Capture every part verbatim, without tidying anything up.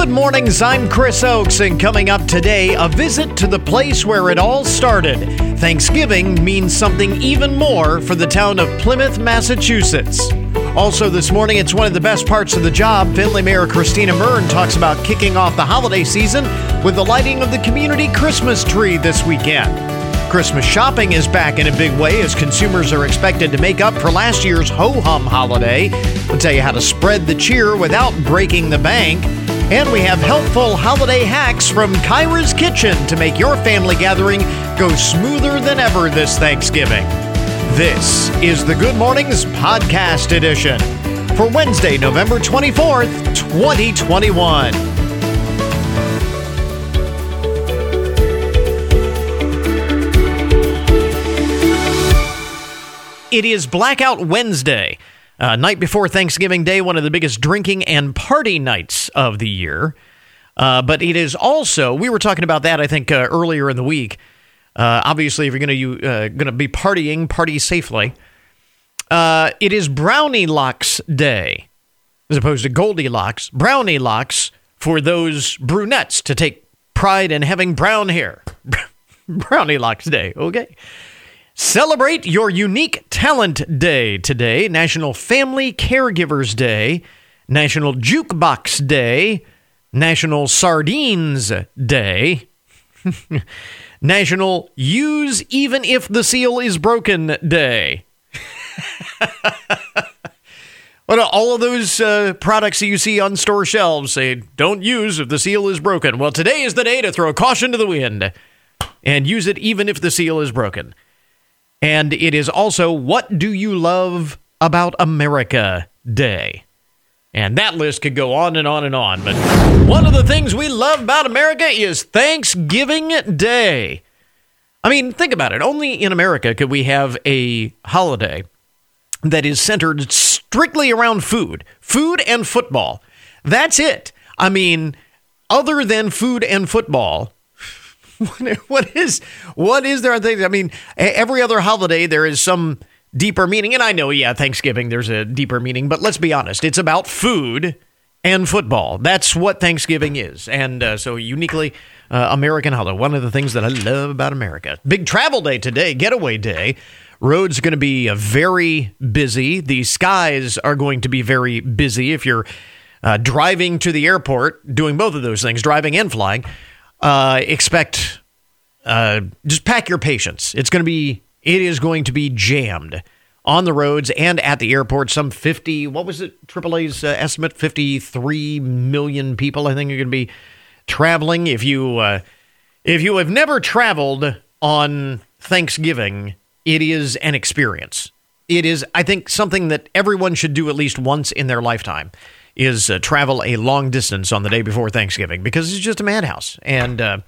Good mornings, I'm Chris Oaks, and coming up today, a visit to the place where it all started. Thanksgiving means something even more for the town of Plymouth, Massachusetts. Also this morning, it's one of the best parts of the job. Findlay Mayor Christina Muryn talks about kicking off the holiday season with the lighting of the community Christmas tree this weekend. Christmas shopping is back in a big way as consumers are expected to make up for last year's ho-hum holiday. We'll tell you how to spread the cheer without breaking the bank. And we have helpful holiday hacks from Kyra's Kitchen to make your family gathering go smoother than ever this Thanksgiving. This is the Good Mornings Podcast Edition for Wednesday, November twenty-fourth, twenty twenty-one. It is Blackout Wednesday. Uh, night before Thanksgiving Day, one of the biggest drinking and party nights of the year. Uh, but it is also, we were talking about that, I think, uh, earlier in the week. Uh, obviously, if you're going to uh, going to be partying, party safely. Uh, it is Brownielocks Day, as opposed to Goldilocks. Brownielocks for those brunettes to take pride in having brown hair. Brownielocks Day, okay. Celebrate your unique talent day today, National Family Caregivers Day, National Jukebox Day, National Sardines Day, National Use Even If the Seal Is Broken Day. Well, all of those uh, products that you see on store shelves say, don't use if the seal is broken. Well, today is the day to throw caution to the wind and use it even if the seal is broken. And it is also What Do You Love About America Day. And that list could go on and on and on. But one of the things we love about America is Thanksgiving Day. I mean, think about it. Only in America could we have a holiday that is centered strictly around food. Food and football. That's it. I mean, other than food and football... What is what is there? I mean, every other holiday, there is some deeper meaning. And I know, yeah, Thanksgiving, there's a deeper meaning. But let's be honest. It's about food and football. That's what Thanksgiving is. And uh, so uniquely uh, American holiday. One of the things that I love about America. Big travel day today. Getaway day. Roads are going to be uh, very busy. The skies are going to be very busy if you're uh, driving to the airport, doing both of those things, driving and flying. Uh, expect, uh, just pack your patience. It's going to be, it is going to be jammed on the roads and at the airport. Some fifty, what was it? triple A's uh, estimate, fifty-three million people, I think, are going to be traveling. If you, uh, if you have never traveled on Thanksgiving, it is an experience. It is, I think, something that everyone should do at least once in their lifetime. Is uh, travel a long distance on the day before Thanksgiving because it's just a madhouse. And uh,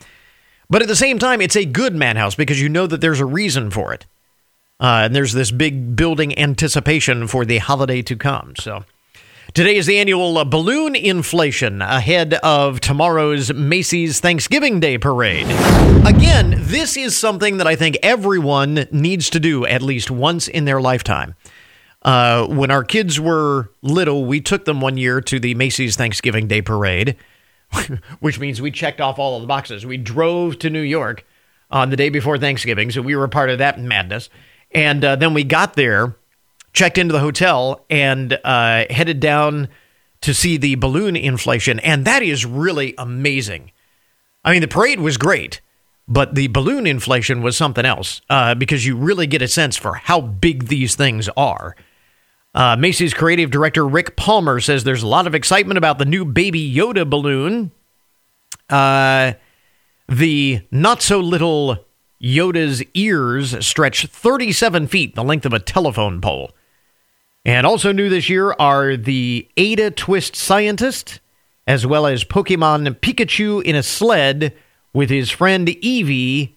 but at the same time, it's a good madhouse because you know that there's a reason for it. Uh, and there's this big building anticipation for the holiday to come. So today is the annual uh, balloon inflation ahead of tomorrow's Macy's Thanksgiving Day Parade. Again, this is something that I think everyone needs to do at least once in their lifetime. Uh, when our kids were little, we took them one year to the Macy's Thanksgiving Day Parade, which means we checked off all of the boxes. We drove to New York on the day before Thanksgiving, so we were a part of that madness. And uh, then we got there, checked into the hotel, and uh, headed down to see the balloon inflation. And that is really amazing. I mean, the parade was great, but the balloon inflation was something else uh, because you really get a sense for how big these things are. Uh, Macy's creative director Rick Palmer says there's a lot of excitement about the new baby Yoda balloon. Uh, the not-so-little Yoda's ears stretch thirty-seven feet, the length of a telephone pole. And also new this year are the Ada Twist Scientist, as well as Pokemon Pikachu in a sled with his friend Eevee.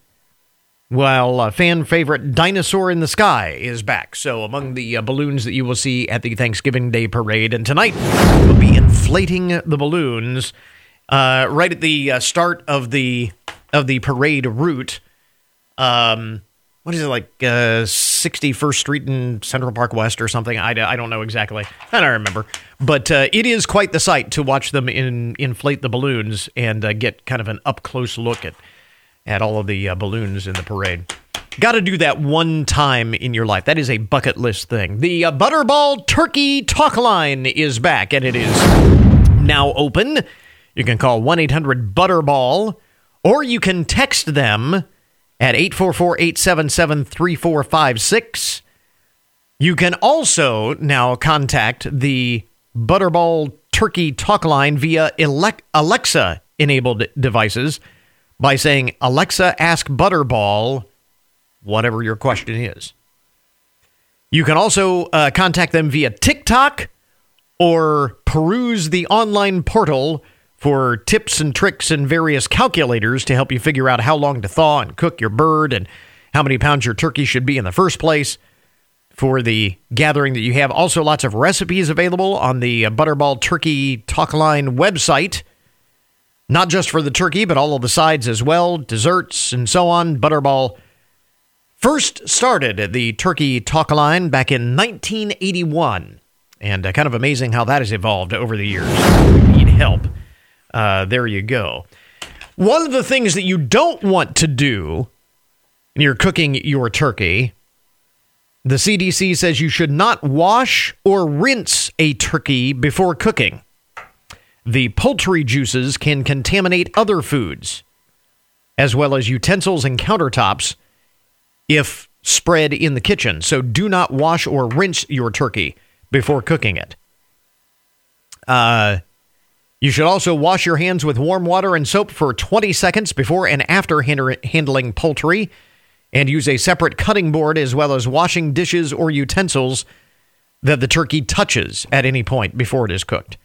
Well, uh, fan favorite Dinosaur in the Sky is back. So among the uh, balloons that you will see at the Thanksgiving Day Parade. And tonight, we'll be inflating the balloons uh, right at the uh, start of the of the parade route. Um, what is it, like uh, sixty-first Street in Central Park West or something? I, I don't know exactly. I don't remember. But uh, it is quite the sight to watch them in, inflate the balloons and uh, get kind of an up-close look at, at all of the uh, balloons in the parade. Got to do that one time in your life. That is a bucket list thing. The uh, Butterball Turkey Talk Line is back, and it is now open. You can call one eight hundred Butterball, or you can text them at eight four four, eight seven seven, three four five six. You can also now contact the Butterball Turkey Talk Line via Alexa-enabled devices by saying, Alexa, ask Butterball whatever your question is. You can also uh, contact them via TikTok or peruse the online portal for tips and tricks and various calculators to help you figure out how long to thaw and cook your bird and how many pounds your turkey should be in the first place for the gathering that you have. Also, lots of recipes available on the Butterball Turkey Talk Line website, not just for the turkey, but all of the sides as well, desserts and so on. Butterball first started the Turkey Talk Line back in nineteen eighty-one, and uh, kind of amazing how that has evolved over the years. If you need help, Uh, there you go. One of the things that you don't want to do when you're cooking your turkey, the C D C says you should not wash or rinse a turkey before cooking. The poultry juices can contaminate other foods, as well as utensils and countertops, if spread in the kitchen. So do not wash or rinse your turkey before cooking it. Uh... You should also wash your hands with warm water and soap for twenty seconds before and after hand- handling poultry, and use a separate cutting board as well as washing dishes or utensils that the turkey touches at any point before it is cooked.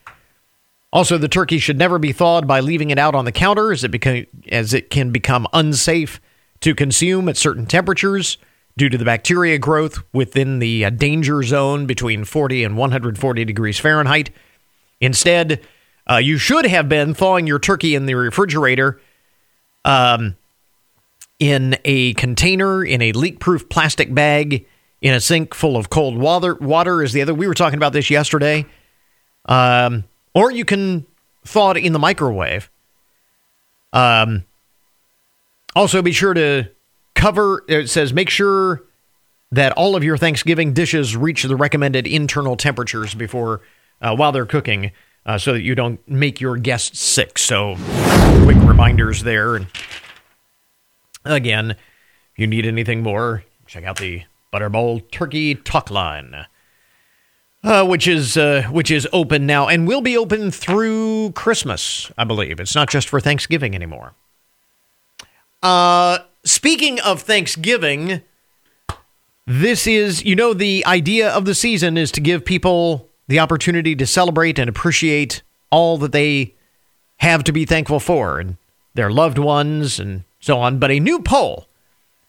Also, the turkey should never be thawed by leaving it out on the counter, as it, become, as it can become unsafe to consume at certain temperatures due to the bacteria growth within the danger zone between forty and one hundred forty degrees Fahrenheit. Instead, Uh, you should have been thawing your turkey in the refrigerator um, in a container, in a leak-proof plastic bag, in a sink full of cold water. Water is the other. We were talking about this yesterday. Um, or you can thaw it in the microwave. Um, also, be sure to cover, it says, make sure that all of your Thanksgiving dishes reach the recommended internal temperatures before uh, while they're cooking, Uh, so that you don't make your guests sick. So, quick reminders there. And again, if you need anything more, check out the Butterball Turkey Talk Line, uh, which is uh, which is open now and will be open through Christmas, I believe. It's not just for Thanksgiving anymore. Uh, speaking of Thanksgiving, this is, you know, the idea of the season is to give people the opportunity to celebrate and appreciate all that they have to be thankful for, and their loved ones and so on. But a new poll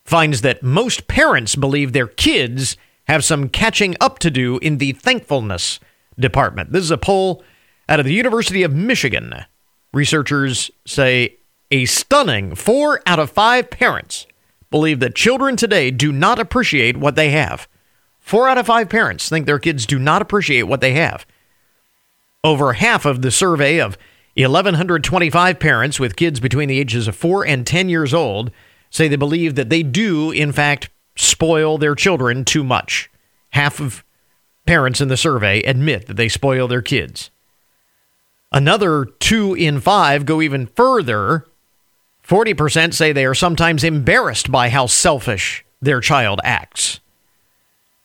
finds that most parents believe their kids have some catching up to do in the thankfulness department. This is a poll out of the University of Michigan. Researchers say a stunning four out of five parents believe that children today do not appreciate what they have. Four out of five parents think their kids do not appreciate what they have. Over half of the survey of eleven twenty-five parents with kids between the ages of four and ten years old say they believe that they do, in fact, spoil their children too much. Half of parents in the survey admit that they spoil their kids. Another two in five go even further. forty percent say they are sometimes embarrassed by how selfish their child acts.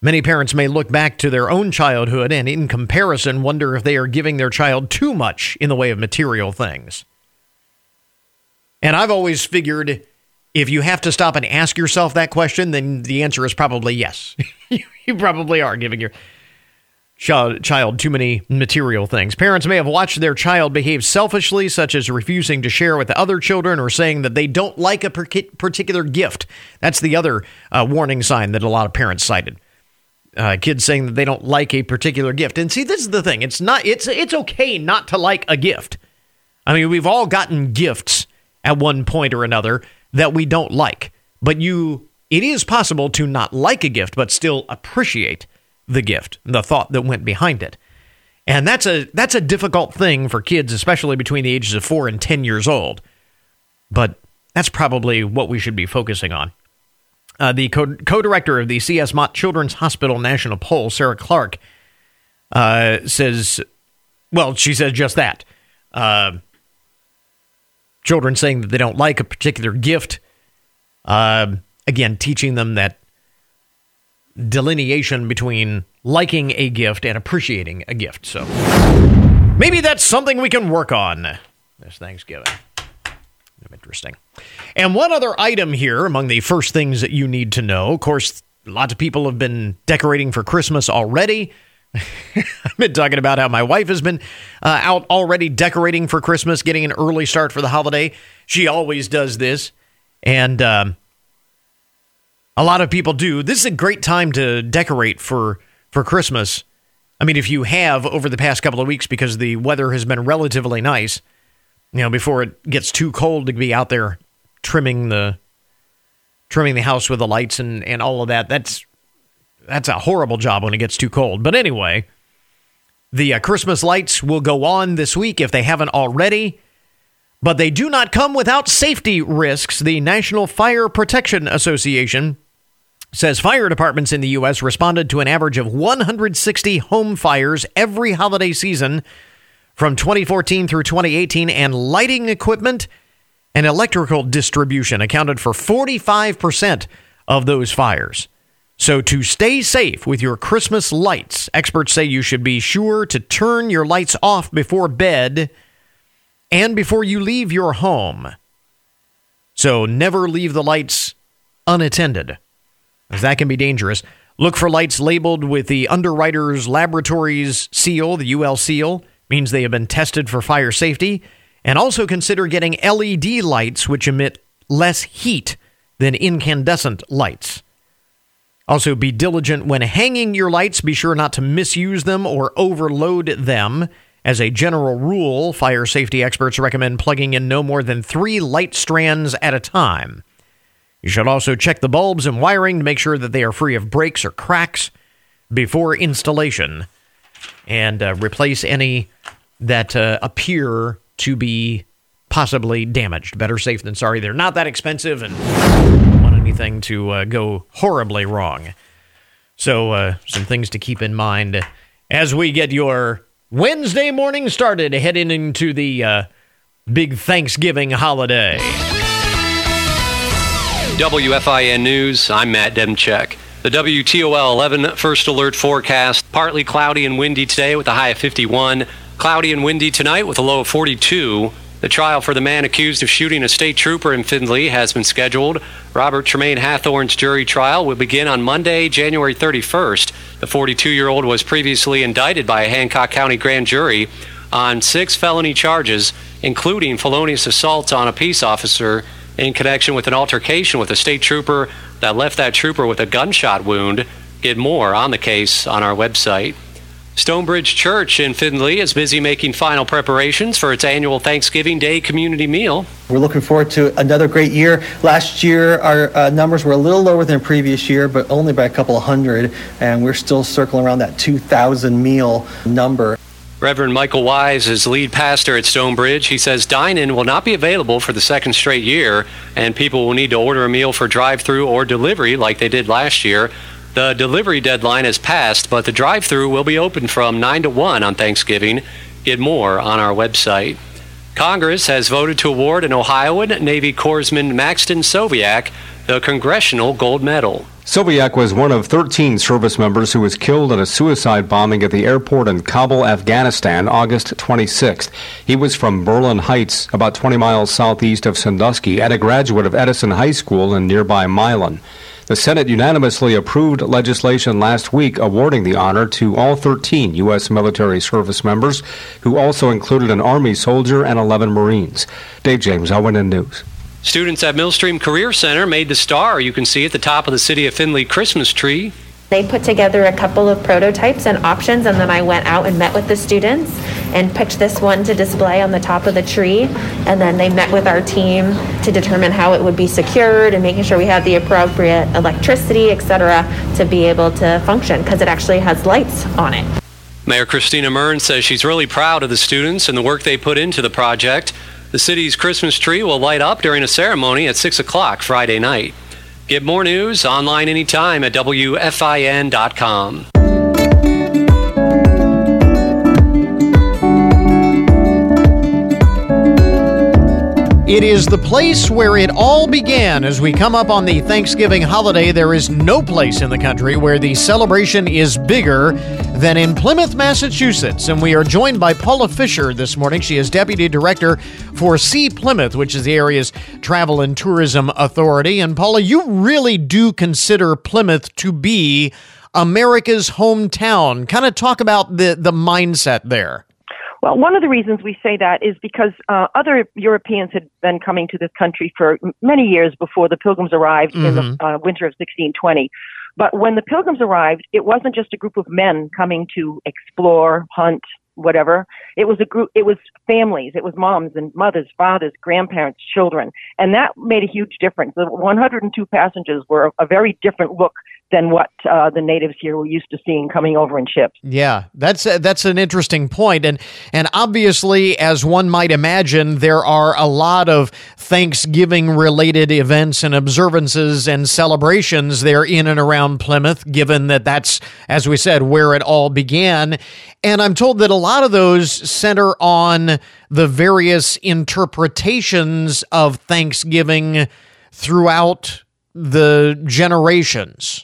Many parents may look back to their own childhood and, in comparison, wonder if they are giving their child too much in the way of material things. And I've always figured if you have to stop and ask yourself that question, then the answer is probably yes. You probably are giving your child, child too many material things. Parents may have watched their child behave selfishly, such as refusing to share with other children or saying that they don't like a particular gift. That's the other uh, warning sign that a lot of parents cited. Uh, kids saying that they don't like a particular gift. And see, this is the thing. It's not. It's it's okay not to like a gift. I mean, we've all gotten gifts at one point or another that we don't like. But you It is possible to not like a gift, but still appreciate the gift, the thought that went behind it. And that's a that's a difficult thing for kids, especially between the ages of four and ten years old. But that's probably what we should be focusing on. Uh, the co- co-director of the C S Mott Children's Hospital National Poll, Sarah Clark, uh, says, well, she says just that. Uh, children saying that they don't like a particular gift. Uh, again, teaching them that delineation between liking a gift and appreciating a gift. So maybe that's something we can work on this Thanksgiving. Interesting. And one other item here among the first things that you need to know. Of course, lots of people have been decorating for Christmas already. I've been talking about how my wife has been uh, out already decorating for Christmas, getting an early start for the holiday. She always does this. And um, a lot of people do. This is a great time to decorate for, for Christmas. I mean, if you have over the past couple of weeks, because the weather has been relatively nice, you know, before it gets too cold to be out there trimming the trimming the house with the lights and, and all of that. That's that's a horrible job when it gets too cold. But anyway, the uh, Christmas lights will go on this week if they haven't already. But they do not come without safety risks. The National Fire Protection Association says fire departments in the U S responded to an average of one hundred sixty home fires every holiday season from twenty fourteen through twenty eighteen, and lighting equipment and electrical distribution accounted for forty-five percent of those fires. So to stay safe with your Christmas lights, experts say you should be sure to turn your lights off before bed and before you leave your home. So never leave the lights unattended, as that can be dangerous. Look for lights labeled with the Underwriters Laboratories seal, the U L seal. Means they have been tested for fire safety, and also consider getting L E D lights, which emit less heat than incandescent lights. Also, be diligent when hanging your lights. Be sure not to misuse them or overload them. As a general rule, fire safety experts recommend plugging in no more than three light strands at a time. You should also check the bulbs and wiring to make sure that they are free of breaks or cracks before installation, and uh, replace any that uh, appear to be possibly damaged. Better safe than sorry. They're not that expensive and don't want anything to uh, go horribly wrong. So uh, some things to keep in mind as we get your Wednesday morning started, heading into the uh, big Thanksgiving holiday. W F I N News, I'm Matt Demchek. The W T O L eleven First Alert forecast, partly cloudy and windy today with a high of fifty-one. Cloudy and windy tonight with a low of forty-two. The trial for the man accused of shooting a state trooper in Findlay has been scheduled. Robert Tremaine Hathorn's jury trial will begin on Monday, January thirty-first. The forty-two-year-old was previously indicted by a Hancock County grand jury on six felony charges, including felonious assault on a peace officer in connection with an altercation with a state trooper that left that trooper with a gunshot wound. Get more on the case on our website. Stonebridge Church in Findlay is busy making final preparations for its annual Thanksgiving Day community meal. We're looking forward to another great year. Last year, our uh, numbers were a little lower than previous year, but only by a couple of hundred, and we're still circling around that two thousand meal number. Reverend Michael Wise is lead pastor at Stonebridge. He says dine-in will not be available for the second straight year, and people will need to order a meal for drive-through or delivery like they did last year. The delivery deadline has passed, but the drive-through will be open from nine to one on Thanksgiving. Get more on our website. Congress has voted to award an Ohioan Navy Corpsman Maxton Soviak the Congressional Gold Medal. Soviak was one of thirteen service members who was killed in a suicide bombing at the airport in Kabul, Afghanistan, August twenty-sixth. He was from Berlin Heights, about twenty miles southeast of Sandusky, and a graduate of Edison High School in nearby Milan. The Senate unanimously approved legislation last week awarding the honor to all thirteen U S military service members, who also included an Army soldier and eleven Marines. Dave James, W F I N News. Students at Millstream Career Center made the star you can see at the top of the city of Findlay Christmas tree. They put together a couple of prototypes and options, and then I went out and met with the students and picked this one to display on the top of the tree, and then they met with our team to determine how it would be secured and making sure we had the appropriate electricity, et cetera, to be able to function, because it actually has lights on it. Mayor Christina Muryn says she's really proud of the students and the work they put into the project. The city's Christmas tree will light up during a ceremony at six o'clock Friday night. Get more news online anytime at W F I N dot com. It is the place where it all began. As we come up on the Thanksgiving holiday, there is no place in the country where the celebration is bigger than in Plymouth, Massachusetts. And we are joined by Paula Fisher this morning. She is Deputy Director for See Plymouth, which is the area's travel and tourism authority. And Paula, you really do consider Plymouth to be America's hometown. Kind of talk about the, the mindset there. Well, one of the reasons we say that is because uh, other Europeans had been coming to this country for many years before the Pilgrims arrived mm-hmm. in the uh, winter of sixteen twenty. But when the Pilgrims arrived, it wasn't just a group of men coming to explore, hunt, whatever. It was a group. It was families. It was moms and mothers, fathers, grandparents, children, and that made a huge difference. The one hundred two passengers were a very different look than what uh, the natives here were used to seeing coming over in ships. Yeah, that's a, that's an interesting point. And and obviously, as one might imagine, there are a lot of Thanksgiving-related events and observances and celebrations there in and around Plymouth, given that that's, as we said, where it all began. And I'm told that a lot of those center on the various interpretations of Thanksgiving throughout the generations.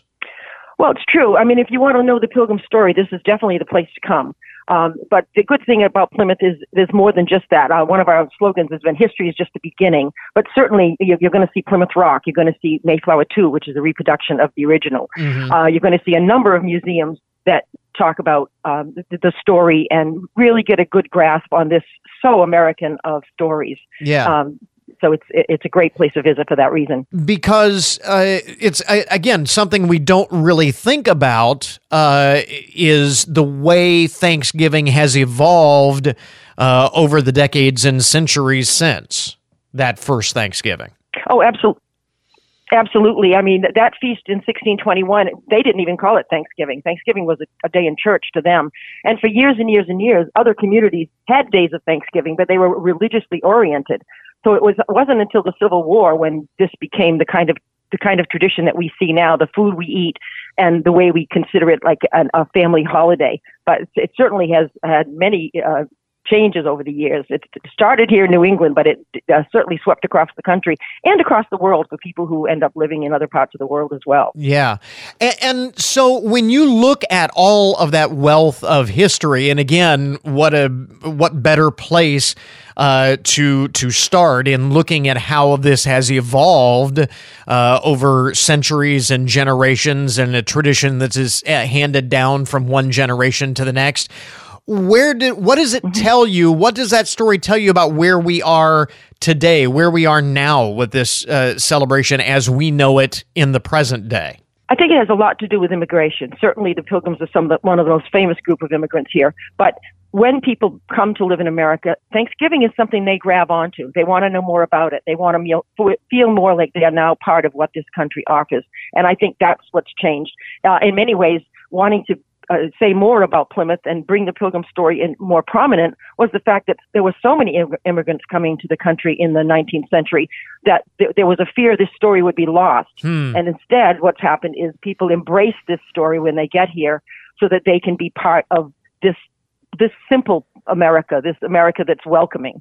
Well, it's true. I mean, if you want to know the Pilgrim story, this is definitely the place to come. Um, but the good thing about Plymouth is there's more than just that. Uh, one of our slogans has been, history is just the beginning. But certainly, you're, you're going to see Plymouth Rock. You're going to see Mayflower two, which is a reproduction of the original. Mm-hmm. Uh, you're going to see a number of museums that talk about um, the, the story and really get a good grasp on this so American of stories. Yeah. Um, So it's it's a great place to visit for that reason. Because uh, it's, again, something we don't really think about uh, is the way Thanksgiving has evolved uh, over the decades and centuries since that first Thanksgiving. Oh, absolutely. Absolutely. I mean, that feast in sixteen twenty-one, they didn't even call it Thanksgiving. Thanksgiving was a, a day in church to them. And for years and years and years, other communities had days of Thanksgiving, but they were religiously oriented. So it was wasn't until the Civil War when this became the kind of the kind of tradition that we see now, the food we eat and the way we consider it like an, a family holiday. But it certainly has had many uh, changes over the years. It started here in New England, but it uh, certainly swept across the country and across the world for people who end up living in other parts of the world as well. Yeah. And, and so when you look at all of that wealth of history, and again, what a what better place Uh, to to start in looking at how this has evolved uh, over centuries and generations and a tradition that is handed down from one generation to the next. Where did what does it tell you? What does that story tell you about where we are today, where we are now with this uh, celebration as we know it in the present day? I think it has a lot to do with immigration. Certainly, the Pilgrims are some of the, one of the most famous group of immigrants here, but when people come to live in America, Thanksgiving is something they grab onto. They want to know more about it. They want to feel more like they are now part of what this country offers. And I think that's what's changed. Uh, in many ways, wanting to uh, say more about Plymouth and bring the Pilgrim story in more prominent was the fact that there were so many im- immigrants coming to the country in the nineteenth century that th- there was a fear this story would be lost. Hmm. And instead, what's happened is people embrace this story when they get here so that they can be part of this this simple America, this America that's welcoming.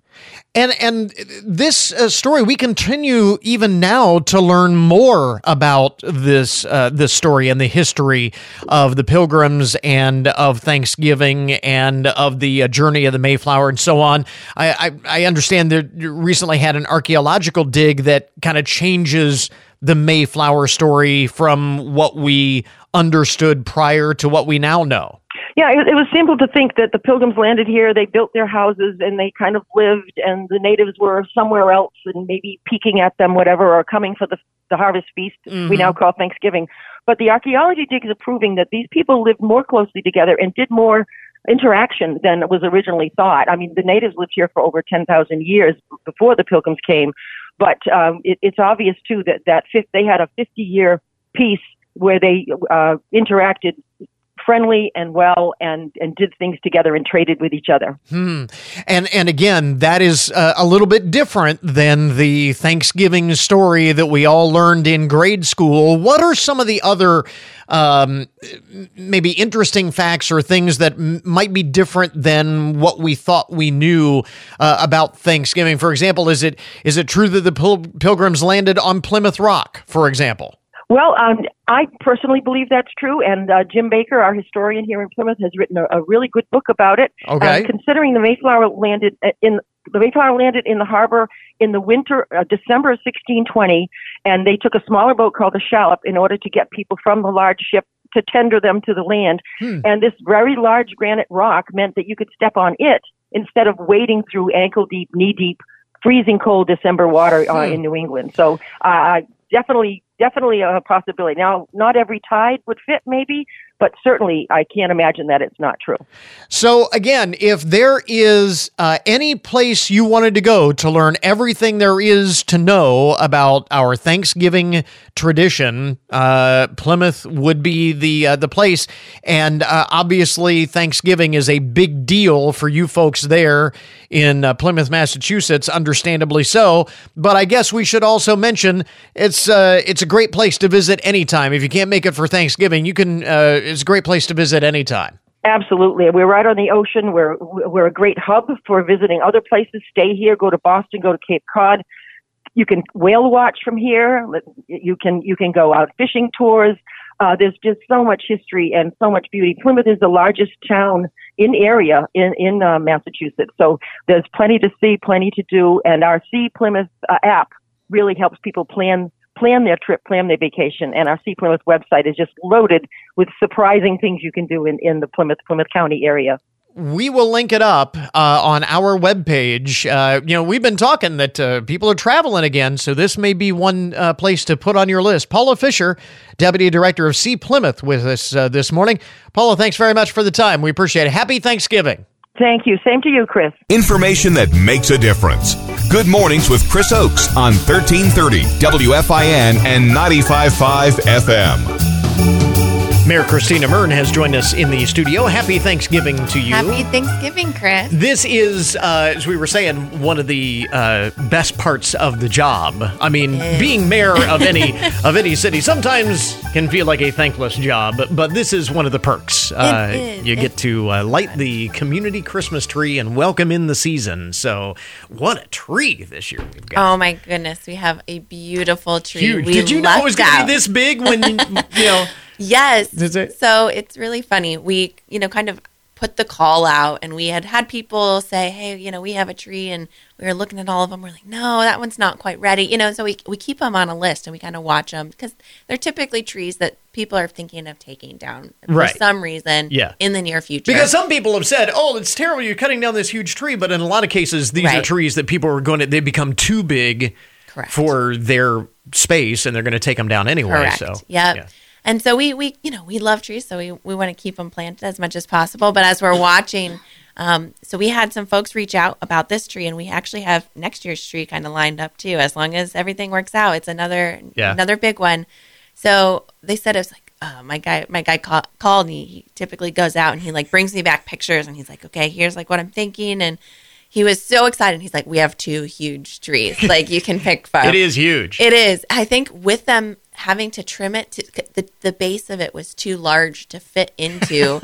And and this uh, story, we continue even now to learn more about this, uh, this story and the history of the Pilgrims and of Thanksgiving and of the uh, journey of the Mayflower and so on. I, I, I understand that you recently had an archaeological dig that kind of changes the Mayflower story from what we understood prior to what we now know. Yeah, it, it was simple to think that the Pilgrims landed here, they built their houses, and they kind of lived, and the natives were somewhere else and maybe peeking at them, whatever, or coming for the, the harvest feast mm-hmm. we now call Thanksgiving. But the archaeology digs are proving that these people lived more closely together and did more interaction than was originally thought. I mean, the natives lived here for over ten thousand years before the Pilgrims came, but um, it, it's obvious, too, that, that fifth, they had a fifty-year peace where they uh, interacted friendly and well and, and did things together and traded with each other. Hmm. And and again, that is uh, a little bit different than the Thanksgiving story that we all learned in grade school. What are some of the other um, maybe interesting facts or things that m- might be different than what we thought we knew uh, about Thanksgiving? For example, is it is it true that the pil- Pilgrims landed on Plymouth Rock, for example? Well, um, I personally believe that's true, and uh, Jim Baker, our historian here in Plymouth, has written a, a really good book about it. Okay. Uh, considering the Mayflower landed in the Mayflower landed in the harbor in the winter, uh, December of sixteen twenty, and they took a smaller boat called the shallop in order to get people from the large ship to tender them to the land. Hmm. And this very large granite rock meant that you could step on it instead of wading through ankle deep, knee deep, freezing cold December water uh, hmm. in New England. So, uh, definitely. Definitely a possibility. Now, not every tide would fit, maybe, but certainly I can't imagine that it's not true. So, again, if there is uh, any place you wanted to go to learn everything there is to know about our Thanksgiving tradition, uh, Plymouth would be the uh, the place. And uh, obviously, Thanksgiving is a big deal for you folks there in uh, Plymouth, Massachusetts. Understandably so. But I guess we should also mention it's uh, it's a great place to visit anytime. If you can't make it for Thanksgiving, you can. Uh, it's a great place to visit anytime. Absolutely. We're right on the ocean. We're we're a great hub for visiting other places. Stay here, go to Boston, go to Cape Cod. You can whale watch from here. You can you can go out fishing tours. Uh, there's just so much history and so much beauty. Plymouth is the largest town in area in, in uh, Massachusetts. So there's plenty to see, plenty to do. And our See Plymouth uh, app really helps people plan plan their trip, plan their vacation, and our See Plymouth website is just loaded with surprising things you can do in, in the Plymouth, Plymouth County area. We will link it up uh, on our webpage. Uh, you know, we've been talking that uh, people are traveling again, so this may be one uh, place to put on your list. Paula Fisher, Deputy Director of See Plymouth, with us uh, this morning. Paula, thanks very much for the time. We appreciate it. Happy Thanksgiving. Thank you. Same to you, Chris. Information that makes a difference. Good Mornings with Chris Oaks on thirteen thirty W F I N and ninety-five point five F M. Mayor Christina Muryn has joined us in the studio. Happy Thanksgiving to you. Happy Thanksgiving, Chris. This is, uh, as we were saying, one of the uh, best parts of the job. I mean, yeah. being mayor of any of any city sometimes can feel like a thankless job, but, but this is one of the perks. Uh, it is. You get to uh, light the community Christmas tree and welcome in the season. So, what a tree this year we've got! Oh my goodness, we have a beautiful tree. Huge. We Did you know it was going to be this big? When you know. Yes. Is it? So it's really funny. We, you know, kind of put the call out, and we had had people say, "Hey, you know, we have a tree," and we were looking at all of them. We're like, "No, that one's not quite ready," you know. So we we keep them on a list, and we kind of watch them because they're typically trees that people are thinking of taking down for right. some reason yeah. in the near future. Because some people have said, "Oh, it's terrible! You're cutting down this huge tree," but in a lot of cases, these right. are trees that people are going to they become too big Correct. For their space, and they're going to take them down anyway. Correct. So, yep. yeah. And so we, we, you know, we love trees, so we, we want to keep them planted as much as possible. But as we're watching, um, so we had some folks reach out about this tree, and we actually have next year's tree kind of lined up too. As long as everything works out, it's another yeah. another big one. So they said it was like uh, my guy, my guy call, called me. He typically goes out and he like brings me back pictures, and he's like, okay, here's like what I'm thinking, and he was so excited. He's like, we have two huge trees, like you can pick from. It is huge. It is. I think with them having to trim it, to, the the base of it was too large to fit into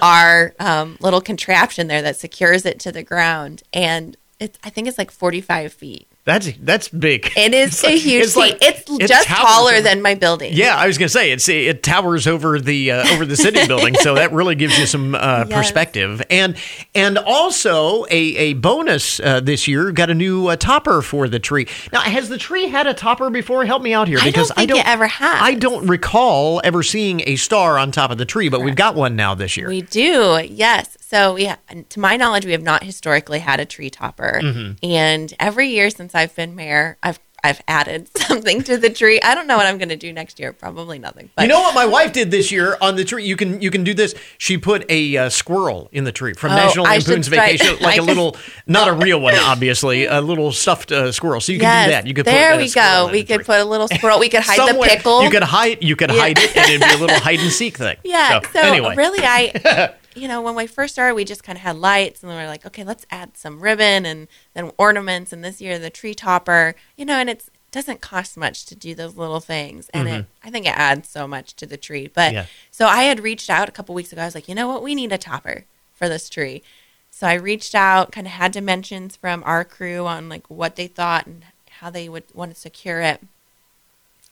our um, little contraption there that secures it to the ground. And it's I think it's like forty-five feet. That's that's big. It is it's a like, huge. It's, like, it's just taller over. than my building. Yeah, I was gonna say it's it towers over the uh, over the city building, so that really gives you some uh, yes. perspective. And and also a a bonus uh, this year got a new uh, topper for the tree. Now, has the tree had a topper before? Help me out here because I don't think I don't, it ever has. I don't recall ever seeing a star on top of the tree, but Correct. We've got one now this year. We do, yes. So we, ha- to my knowledge, we have not historically had a tree topper, mm-hmm. and every year since I've been mayor, I've I've added something to the tree. I don't know what I'm going to do next year. Probably nothing. But. You know what my wife did this year on the tree? You can you can do this. She put a uh, squirrel in the tree from oh, National I Lampoon's Vacation, try. like I a little, not a real one, obviously, a little stuffed uh, squirrel. So you yes, can do that. You could there put, we uh, go. We could tree. put a little squirrel. We could hide Somewhere, the pickle. You could hide. You could yeah. hide it, and it'd be a little hide and seek thing. Yeah. So, so anyway. really, I. You know, when we first started, we just kind of had lights, and we were like, okay, let's add some ribbon and then ornaments, and this year the tree topper, you know, and it's, it doesn't cost much to do those little things, and mm-hmm. it, I think it adds so much to the tree. But yeah. so I had reached out a couple weeks ago. I was like, you know what? We need a topper for this tree. So I reached out, kind of had dimensions from our crew on, like, what they thought and how they would want to secure it.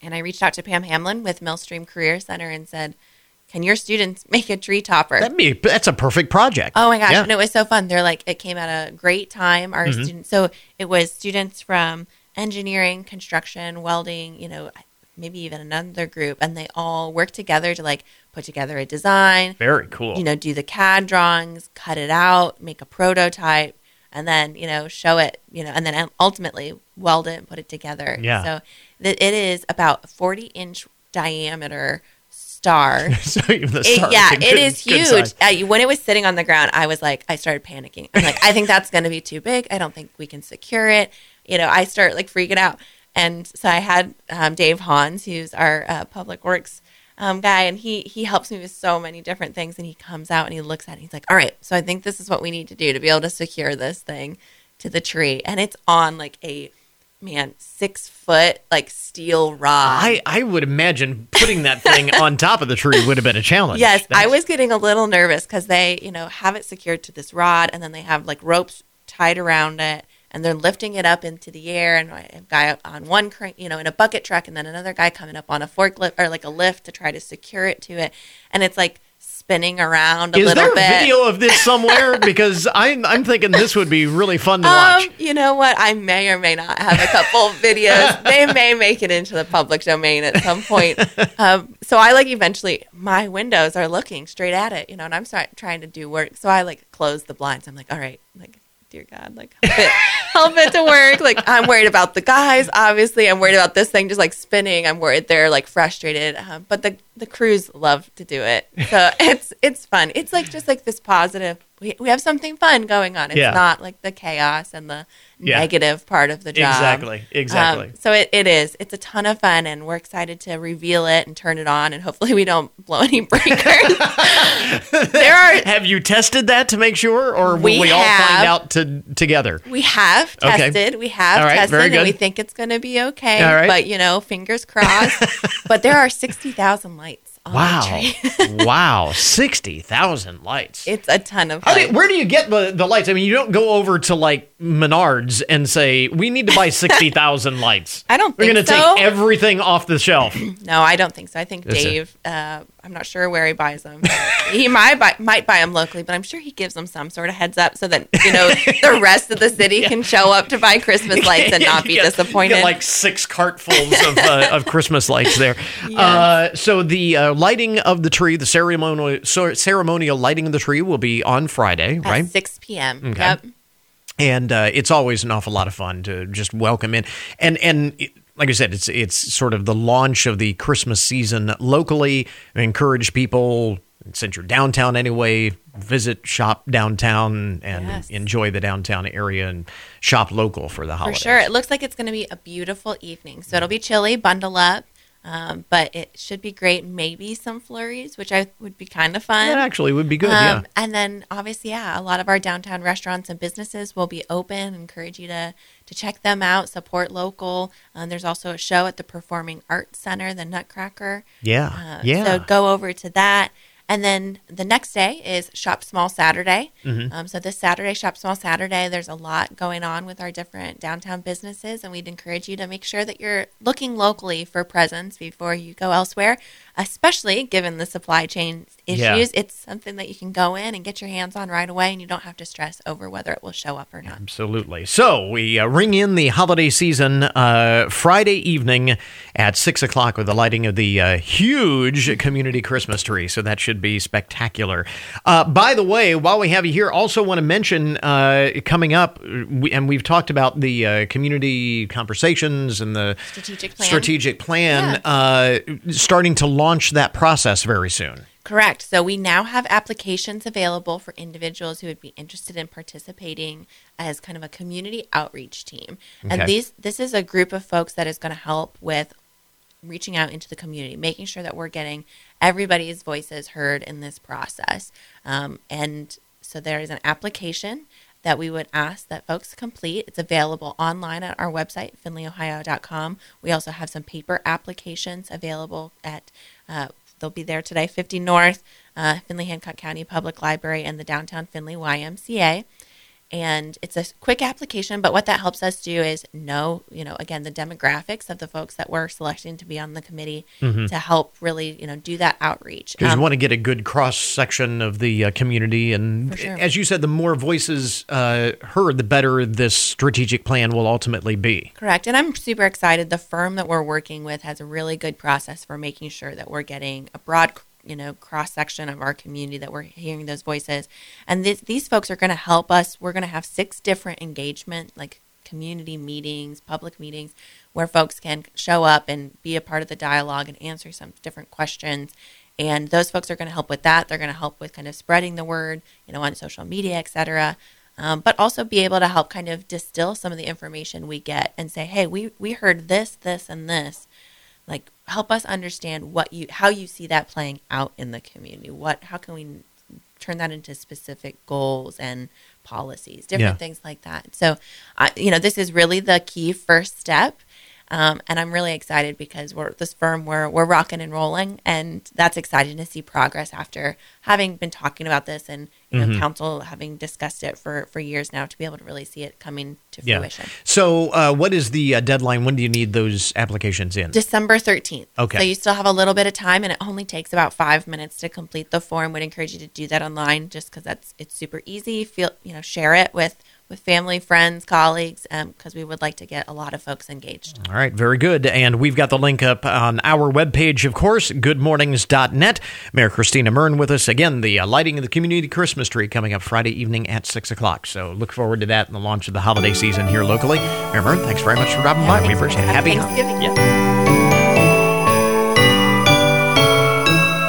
And I reached out to Pam Hamlin with Millstream Career Center and said, can your students make a tree topper? That'd be, that's a perfect project. Oh, my gosh. Yeah. And it was so fun. They're like, it came at a great time. Our mm-hmm. students, so it was students from engineering, construction, welding, you know, maybe even another group. And they all worked together to, like, put together a design. Very cool. You know, do the C A D drawings, cut it out, make a prototype, and then, you know, show it, you know, and then ultimately weld it and put it together. Yeah. So th- it is about a forty inch diameter star. So even the star it, yeah, good, it is huge. Uh, when it was sitting on the ground, I was like, I started panicking. I'm like, I think that's going to be too big. I don't think we can secure it. You know, I start like freaking out. And so I had um, Dave Hans, who's our uh, public works um, guy, and he he helps me with so many different things. And he comes out and he looks at it. And he's like, all right, so I think this is what we need to do to be able to secure this thing to the tree. And it's on like a Man, six foot like steel rod. I, I would imagine putting that thing on top of the tree would have been a challenge. Yes, That's... I was getting a little nervous because they, you know, have it secured to this rod, and then they have like ropes tied around it, and they're lifting it up into the air. And I have a guy on one crane, you know, in a bucket truck, and then another guy coming up on a forklift or like a lift to try to secure it to it. And it's like spinning around a Is little bit. Is there a video of this somewhere? Because I'm, I'm thinking this would be really fun to um, watch. You know what? I may or may not have a couple videos. They may make it into the public domain at some point. Um, so I like eventually, my windows are looking straight at it, you know, and I'm start, trying to do work. So I like close the blinds. I'm like, all right, like, dear God, like help it, help it to work. Like I'm worried about the guys. Obviously, I'm worried about this thing just like spinning. I'm worried they're like frustrated. Um, but the the crews love to do it, so it's it's fun. It's like just like this positive. We we have something fun going on. It's yeah. not like the chaos and the yeah. negative part of the job. Exactly, exactly. Um, so it, it is. It's a ton of fun, and we're excited to reveal it and turn it on. And hopefully, we don't blow any breakers. There are. Have you tested that to make sure, or will we, we all have, find out to, together? We have tested. Okay. We have right, tested, and we think it's going to be okay. Right. But you know, fingers crossed. But there are sixty thousand lights. On wow! The tree. Wow! Sixty thousand lights. It's a ton of. Lights. I mean, where do you get the, the lights? I mean, you don't go over to like Menards and say we need to buy sixty thousand lights. I don't. We're think so. We're going to take everything off the shelf. No, I don't think so. I think That's Dave. Uh, I'm not sure where he buys them. He might buy, might buy them locally, but I'm sure he gives them some sort of heads up so that, you know, the rest of the city yeah. can show up to buy Christmas lights and not be yeah. disappointed. You get like six cartfuls of uh, of Christmas lights there. Yeah. Uh, so the uh, lighting of the tree, the ceremonial so ceremonial lighting of the tree will be on Friday, right? At six p.m. Okay. Yep. And uh, it's always an awful lot of fun to just welcome in and and. It, Like I said, it's it's sort of the launch of the Christmas season locally. I encourage people, since you're downtown anyway, visit, shop downtown, and yes. enjoy the downtown area and shop local for the holidays. For sure. It looks like it's going to be a beautiful evening. So it'll be chilly, bundle up, um, but it should be great. Maybe some flurries, which I would be kind of fun. That actually would be good, um, yeah. And then, obviously, yeah, a lot of our downtown restaurants and businesses will be open. I encourage you to... to check them out, support local. Um, there's also a show at the Performing Arts Center, the Nutcracker. Yeah, uh, yeah. So go over to that. And then the next day is Shop Small Saturday. Mm-hmm. Um, so this Saturday, Shop Small Saturday, there's a lot going on with our different downtown businesses, and we'd encourage you to make sure that you're looking locally for presents before you go elsewhere, especially given the supply chain issues. Yeah. It's something that you can go in and get your hands on right away, and you don't have to stress over whether it will show up or not. Absolutely. So we uh, ring in the holiday season uh, Friday evening at six o'clock with the lighting of the uh, huge community Christmas tree, so that should be spectacular. Uh, by the way, while we have you here, also want to mention uh, coming up, we, and we've talked about the uh, community conversations and the strategic plan, strategic plan yeah. uh, starting to launch that process very soon. Correct. So we now have applications available for individuals who would be interested in participating as kind of a community outreach team. Okay. And these this is a group of folks that is going to help with reaching out into the community, making sure that we're getting everybody's voices heard in this process. Um, and so there is an application that we would ask that folks complete. It's available online at our website, findlay ohio dot com. We also have some paper applications available at, uh, they'll be there today, fifty North, uh, Findlay Hancock County Public Library, and the downtown Findlay Y M C A. And it's a quick application, but what that helps us do is know, you know, again, the demographics of the folks that we're selecting to be on the committee mm-hmm. to help really, you know, do that outreach. Because um, you want to get a good cross-section of the uh, community. And sure. as you said, the more voices uh, heard, the better this strategic plan will ultimately be. Correct. And I'm super excited. The firm that we're working with has a really good process for making sure that we're getting a broad you know, cross-section of our community, that we're hearing those voices. And this, these folks are going to help us. We're going to have six different engagement, like community meetings, public meetings, where folks can show up and be a part of the dialogue and answer some different questions. And those folks are going to help with that. They're going to help with kind of spreading the word, you know, on social media, et cetera. Um, but also be able to help kind of distill some of the information we get and say, hey, we, we heard this, this, and this. Like, help us understand what you, how you see that playing out in the community. What, how can we turn that into specific goals and policies, different yeah. things like that. So, uh, you know, this is really the key first step, um, and I'm really excited because we're this firm we're we're rocking and rolling, and that's exciting to see progress after having been talking about this and you know, mm-hmm. council having discussed it for, for years now, to be able to really see it coming to yeah. fruition. So uh, what is the uh, deadline? When do you need those applications in? December thirteenth. Okay. So you still have a little bit of time, and it only takes about five minutes to complete the form. Would encourage you to do that online just because that's it's super easy. Feel you know, share it with, with family, friends, colleagues, because um, we would like to get a lot of folks engaged. All right. Very good. And we've got the link up on our webpage, of course, good mornings dot net. Mayor Christina Muryn with us. Again, the uh, lighting of the community Christmas tree coming up Friday evening at six o'clock. So look forward to that and the launch of the holiday season here locally. Mayor Muryn, thanks very much for dropping yeah, by. We appreciate it. Happy Thanksgiving. Yeah.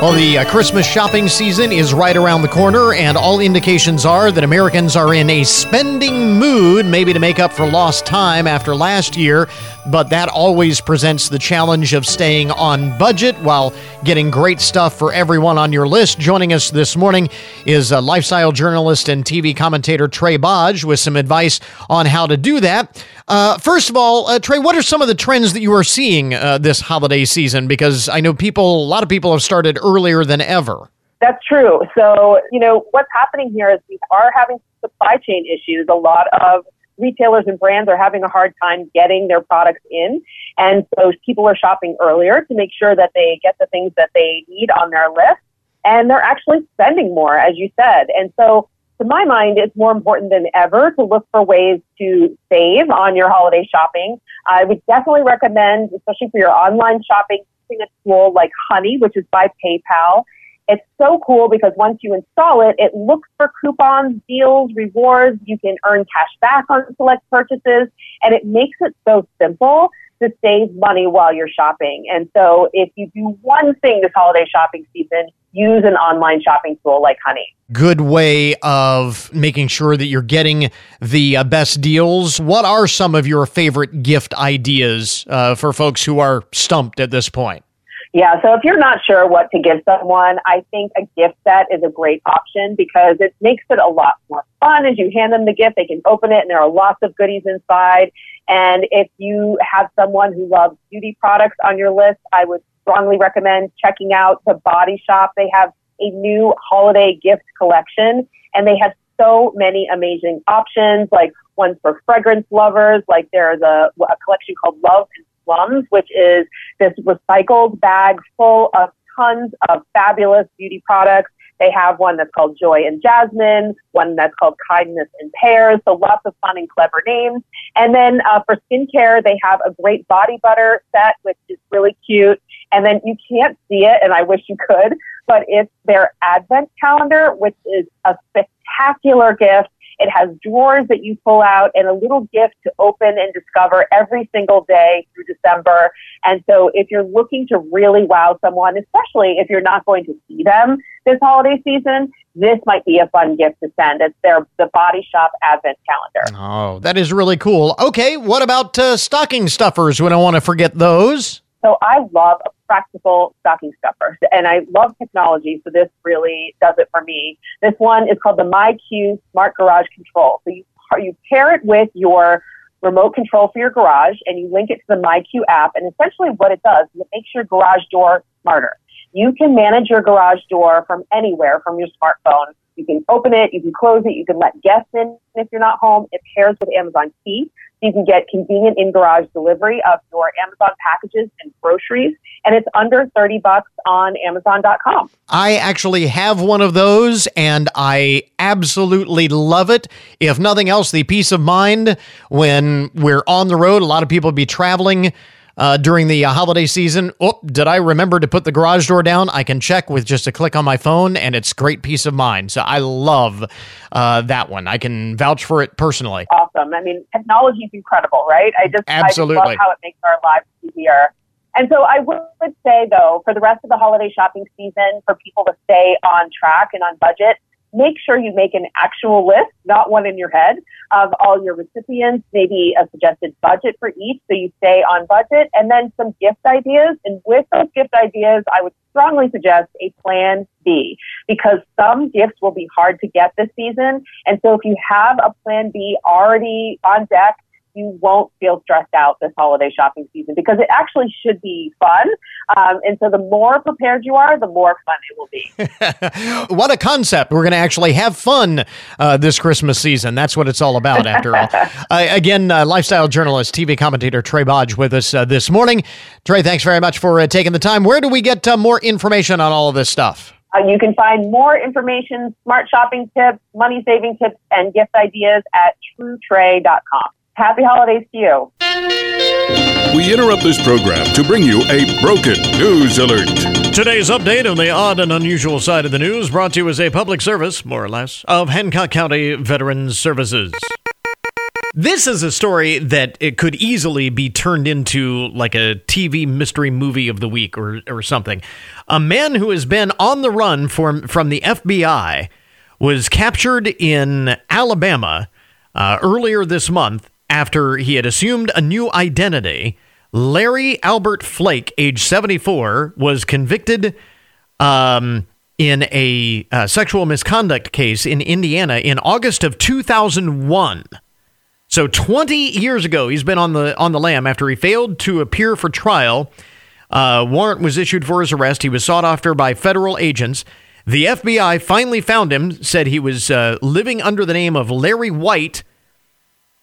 Well, the uh, Christmas shopping season is right around the corner, and all indications are that Americans are in a spending mood, maybe to make up for lost time after last year. But that always presents the challenge of staying on budget while getting great stuff for everyone on your list. Joining us this morning is a lifestyle journalist and T V commentator, Trey Bodge, with some advice on how to do that. Uh, first of all, uh, Trey, what are some of the trends that you are seeing uh, this holiday season? Because I know people, a lot of people have started earlier than ever. That's true. So, you know, what's happening here is we are having supply chain issues. A lot of retailers and brands are having a hard time getting their products in. And so people are shopping earlier to make sure that they get the things that they need on their list. And they're actually spending more, as you said. And so to my mind, it's more important than ever to look for ways to save on your holiday shopping. I would definitely recommend, especially for your online shopping, using a tool like Honey, which is by PayPal. It's so cool because once you install it, it looks for coupons, deals, rewards. You can earn cash back on select purchases, and it makes it so simple to save money while you're shopping. And so if you do one thing this holiday shopping season, use an online shopping tool like Honey. Good way of making sure that you're getting the uh, best deals. What are some of your favorite gift ideas uh, for folks who are stumped at this point? Yeah, so if you're not sure what to give someone, I think a gift set is a great option because it makes it a lot more fun. As you hand them the gift, they can open it, and there are lots of goodies inside. And if you have someone who loves beauty products on your list, I would strongly recommend checking out the Body Shop. They have a new holiday gift collection, and they have so many amazing options, like ones for fragrance lovers. Like there's a, a collection called Love and Slums, which is this recycled bag full of tons of fabulous beauty products. They have one that's called Joy and Jasmine, one that's called Kindness and Pears. So lots of fun and clever names. And then uh, for skincare, they have a great body butter set, which is really cute. And then you can't see it, and I wish you could, but it's their advent calendar, which is a spectacular gift. It has drawers that you pull out and a little gift to open and discover every single day through December. And so if you're looking to really wow someone, especially if you're not going to see them this holiday season, this might be a fun gift to send. It's their the Body Shop Advent Calendar. Oh, that is really cool. Okay, what about uh, stocking stuffers? We don't want to forget those. So I love a practical stocking stuffer, and I love technology, so this really does it for me. This one is called the MyQ Smart Garage Control. So you, you pair it with your remote control for your garage, and you link it to the MyQ app, and essentially what it does is it makes your garage door smarter. You can manage your garage door from anywhere from your smartphone. You can open it, you can close it, you can let guests in if you're not home. It pairs with Amazon Key. You can get convenient in-garage delivery of your Amazon packages and groceries, and it's under thirty bucks on Amazon dot com. I actually have one of those, and I absolutely love it. If nothing else, the peace of mind when we're on the road. A lot of people be traveling uh, during the uh, holiday season. Oh, did I remember to put the garage door down? I can check with just a click on my phone, and it's great peace of mind. So I love uh, that one. I can vouch for it personally. Awesome. I mean, technology is incredible, right? I just, Absolutely. I just love how it makes our lives easier. And so I would say, though, for the rest of the holiday shopping season, for people to stay on track and on budget, make sure you make an actual list, not one in your head, of all your recipients, maybe a suggested budget for each so you stay on budget, and then some gift ideas. And with those gift ideas, I would strongly suggest a plan B, because some gifts will be hard to get this season. And so if you have a plan B already on deck, you won't feel stressed out this holiday shopping season, because it actually should be fun. Um, and so the more prepared you are, the more fun it will be. What a concept. We're going to actually have fun uh, this Christmas season. That's what it's all about, after all. Uh, again, uh, lifestyle journalist, T V commentator Trey Bodge with us uh, this morning. Trey, thanks very much for uh, taking the time. Where do we get uh, more information on all of this stuff? Uh, you can find more information, smart shopping tips, money-saving tips, and gift ideas at true trey dot com. Happy holidays to you. We interrupt this program to bring you a broken news alert. Today's update on the odd and unusual side of the news brought to you as a public service, more or less, of Hancock County Veterans Services. This is a story that it could easily be turned into like a T V mystery movie of the week or, or something. A man who has been on the run from, from the F B I was captured in Alabama uh, earlier this month, after he had assumed a new identity. Larry Albert Flake, age seventy-four, was convicted um, in a uh, sexual misconduct case in Indiana in August of two thousand one. So twenty years ago, he's been on the on the lam after he failed to appear for trial. A warrant was issued for his arrest. He was sought after by federal agents. The F B I finally found him, said he was uh, living under the name of Larry White,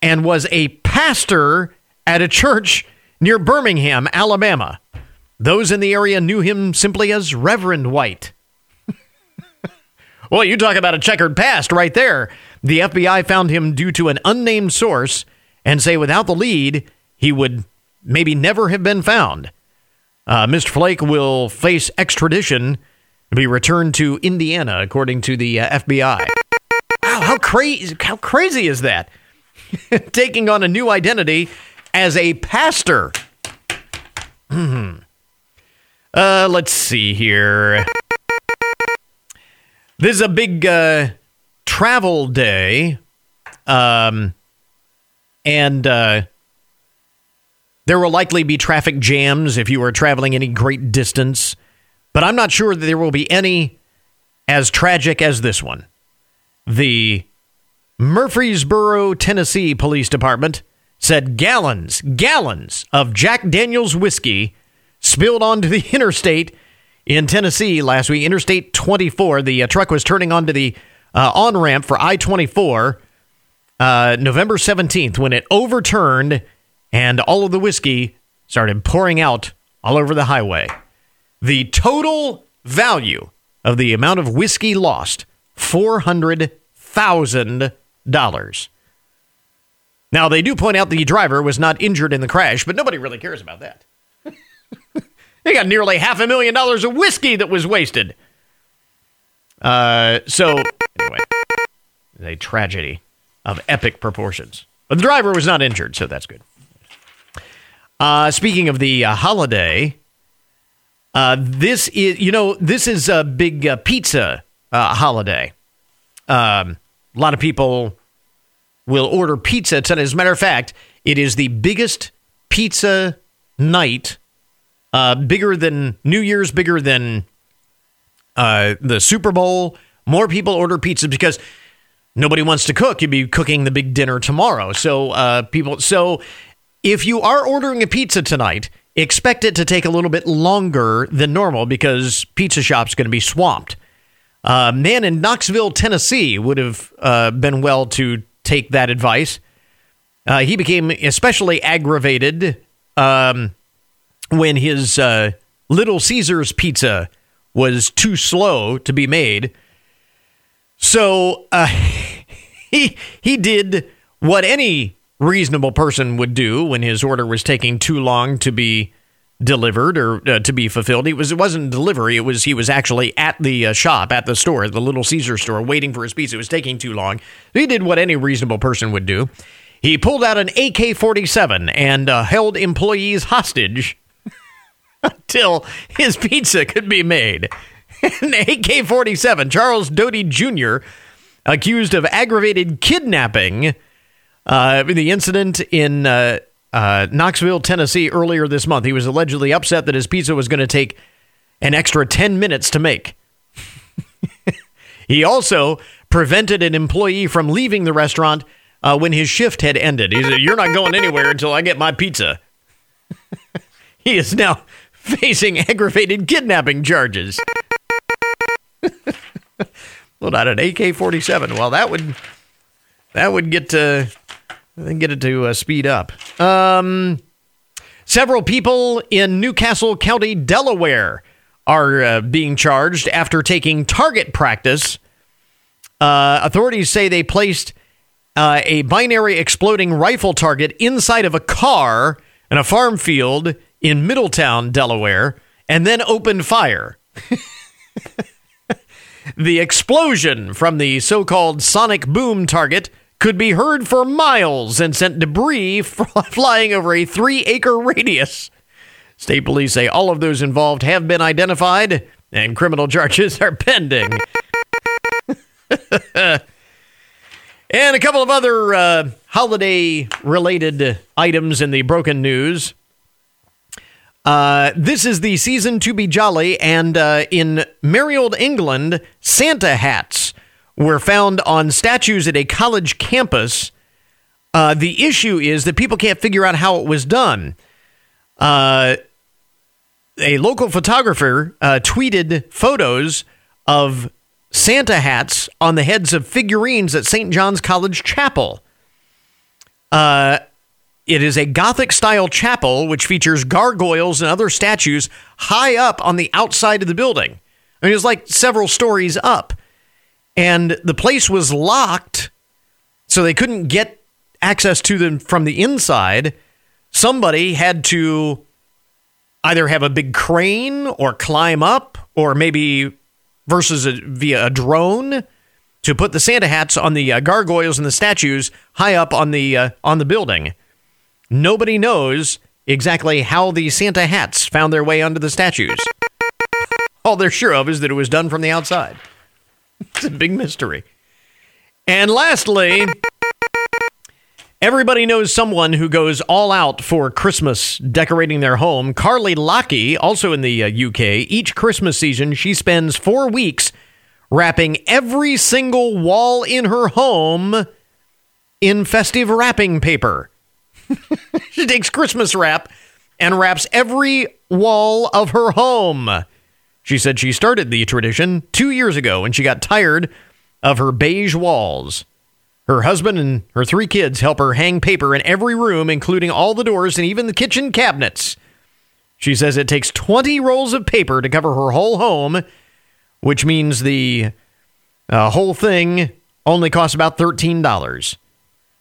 and was a pastor at a church near Birmingham, Alabama. Those in the area knew him simply as Reverend White. Well, you talk about a checkered past right there. The F B I found him due to an unnamed source, and say without the lead, he would maybe never have been found. Uh, Mister Flake will face extradition and be returned to Indiana, according to the uh, F B I. Wow, how crazy! How crazy is that? Taking on a new identity as a pastor. uh, let's see here. This is a big uh, travel day. Um, and uh, there will likely be traffic jams if you are traveling any great distance. But I'm not sure that there will be any as tragic as this one. The Murfreesboro, Tennessee Police Department said gallons, gallons of Jack Daniel's whiskey spilled onto the interstate In Tennessee last week, Interstate twenty-four, the uh, truck was turning onto the uh, on-ramp for I twenty-four uh, November seventeenth when it overturned and all of the whiskey started pouring out all over the highway. The total value of the amount of whiskey lost, four hundred thousand dollars. Now, they do point out the driver was not injured in the crash, but nobody really cares about that. They got nearly half a million dollars of whiskey that was wasted. Uh, so, anyway, a tragedy of epic proportions. But the driver was not injured, so that's good. Uh, speaking of the uh, holiday, uh, this is, you know, this is a big uh, pizza uh, holiday. Um, a lot of people will order pizza tonight. As a matter of fact, it is the biggest pizza night. Uh, bigger than New Year's, bigger than uh, the Super Bowl. More people order pizza because nobody wants to cook. You'd be cooking the big dinner tomorrow. So uh, people. So if you are ordering a pizza tonight, expect it to take a little bit longer than normal because pizza shop's going to be swamped. A uh, man in Knoxville, Tennessee would have uh, been well to take that advice. Uh, he became especially aggravated Um when his uh, Little Caesar's pizza was too slow to be made. So uh, he he did what any reasonable person would do when his order was taking too long to be delivered or uh, to be fulfilled. It, was, it wasn't delivery. It was he was actually at the uh, shop, at the store, the Little Caesar store, waiting for his pizza. It was taking too long. He did what any reasonable person would do. He pulled out an A K forty-seven and uh, held employees hostage until his pizza could be made. In A K forty-seven, Charles Doty Junior, accused of aggravated kidnapping, uh, the incident in uh, uh, Knoxville, Tennessee, earlier this month. He was allegedly upset that his pizza was going to take an extra ten minutes to make. He also prevented an employee from leaving the restaurant uh, when his shift had ended. He said, "You're not going anywhere until I get my pizza." He is now facing aggravated kidnapping charges. Well, not an A K forty-seven. Well, that would that would get to get it to uh, speed up. Um, several people in Newcastle County, Delaware, are uh, being charged after taking target practice. Uh, authorities say they placed uh, a binary exploding rifle target inside of a car in a farm field in Middletown, Delaware, and then opened fire. The explosion from the so-called sonic boom target could be heard for miles and sent debris flying over a three-acre radius. State police say all of those involved have been identified, and criminal charges are pending. And a couple of other uh, holiday-related items in the broken news. Uh, this is the season to be jolly, and uh, in merry old England, Santa hats were found on statues at a college campus. Uh, the issue is that people can't figure out how it was done. Uh, a local photographer uh, tweeted photos of Santa hats on the heads of figurines at Saint John's College Chapel. Uh... It is a Gothic-style chapel which features gargoyles and other statues high up on the outside of the building. I mean, it was like several stories up. And the place was locked, so they couldn't get access to them from the inside. Somebody had to either have a big crane or climb up, or maybe versus a, via a drone, to put the Santa hats on the uh, gargoyles and the statues high up on the uh, on the building. Nobody knows exactly how the Santa hats found their way onto the statues. All they're sure of is that it was done from the outside. It's a big mystery. And lastly, everybody knows someone who goes all out for Christmas decorating their home. Carly Lockie, also in the U K, each Christmas season, she spends four weeks wrapping every single wall in her home in festive wrapping paper. She takes Christmas wrap and wraps every wall of her home. She said she started the tradition two years ago when she got tired of her beige walls. Her husband and her three kids help her hang paper in every room, including all the doors and even the kitchen cabinets. She says it takes twenty rolls of paper to cover her whole home, which means the uh, whole thing only costs about thirteen dollars.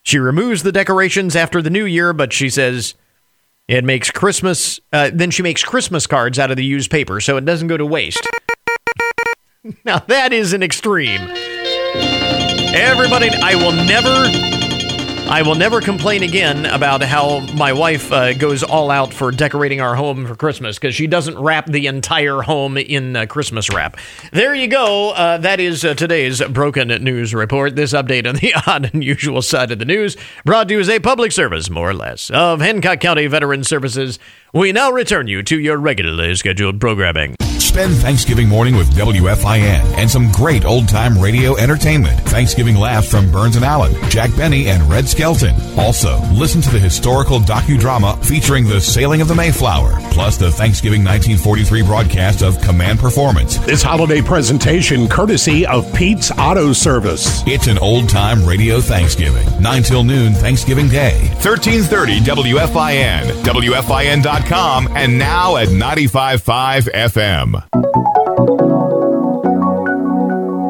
She removes the decorations after the new year, but she says it makes Christmas. Uh, then she makes Christmas cards out of the used paper, so it doesn't go to waste. Now that is an extreme. Everybody, I will never, I will never complain again about how my wife uh, goes all out for decorating our home for Christmas, because she doesn't wrap the entire home in uh, Christmas wrap. There you go. Uh, that is uh, today's Broken News Report. This update on the odd and unusual side of the news brought to you as a public service, more or less, of Hancock County Veterans Services. We now return you to your regularly scheduled programming. Spend Thanksgiving morning with W F I N and some great old-time radio entertainment. Thanksgiving Laugh from Burns and Allen, Jack Benny, and Red Skelton. Also, listen to the historical docudrama featuring the sailing of the Mayflower, plus the Thanksgiving nineteen forty-three broadcast of Command Performance. This holiday presentation courtesy of Pete's Auto Service. It's an old-time radio Thanksgiving. nine till noon Thanksgiving Day. thirteen thirty W F I N, W F I N dot com, and now at ninety-five point five F M.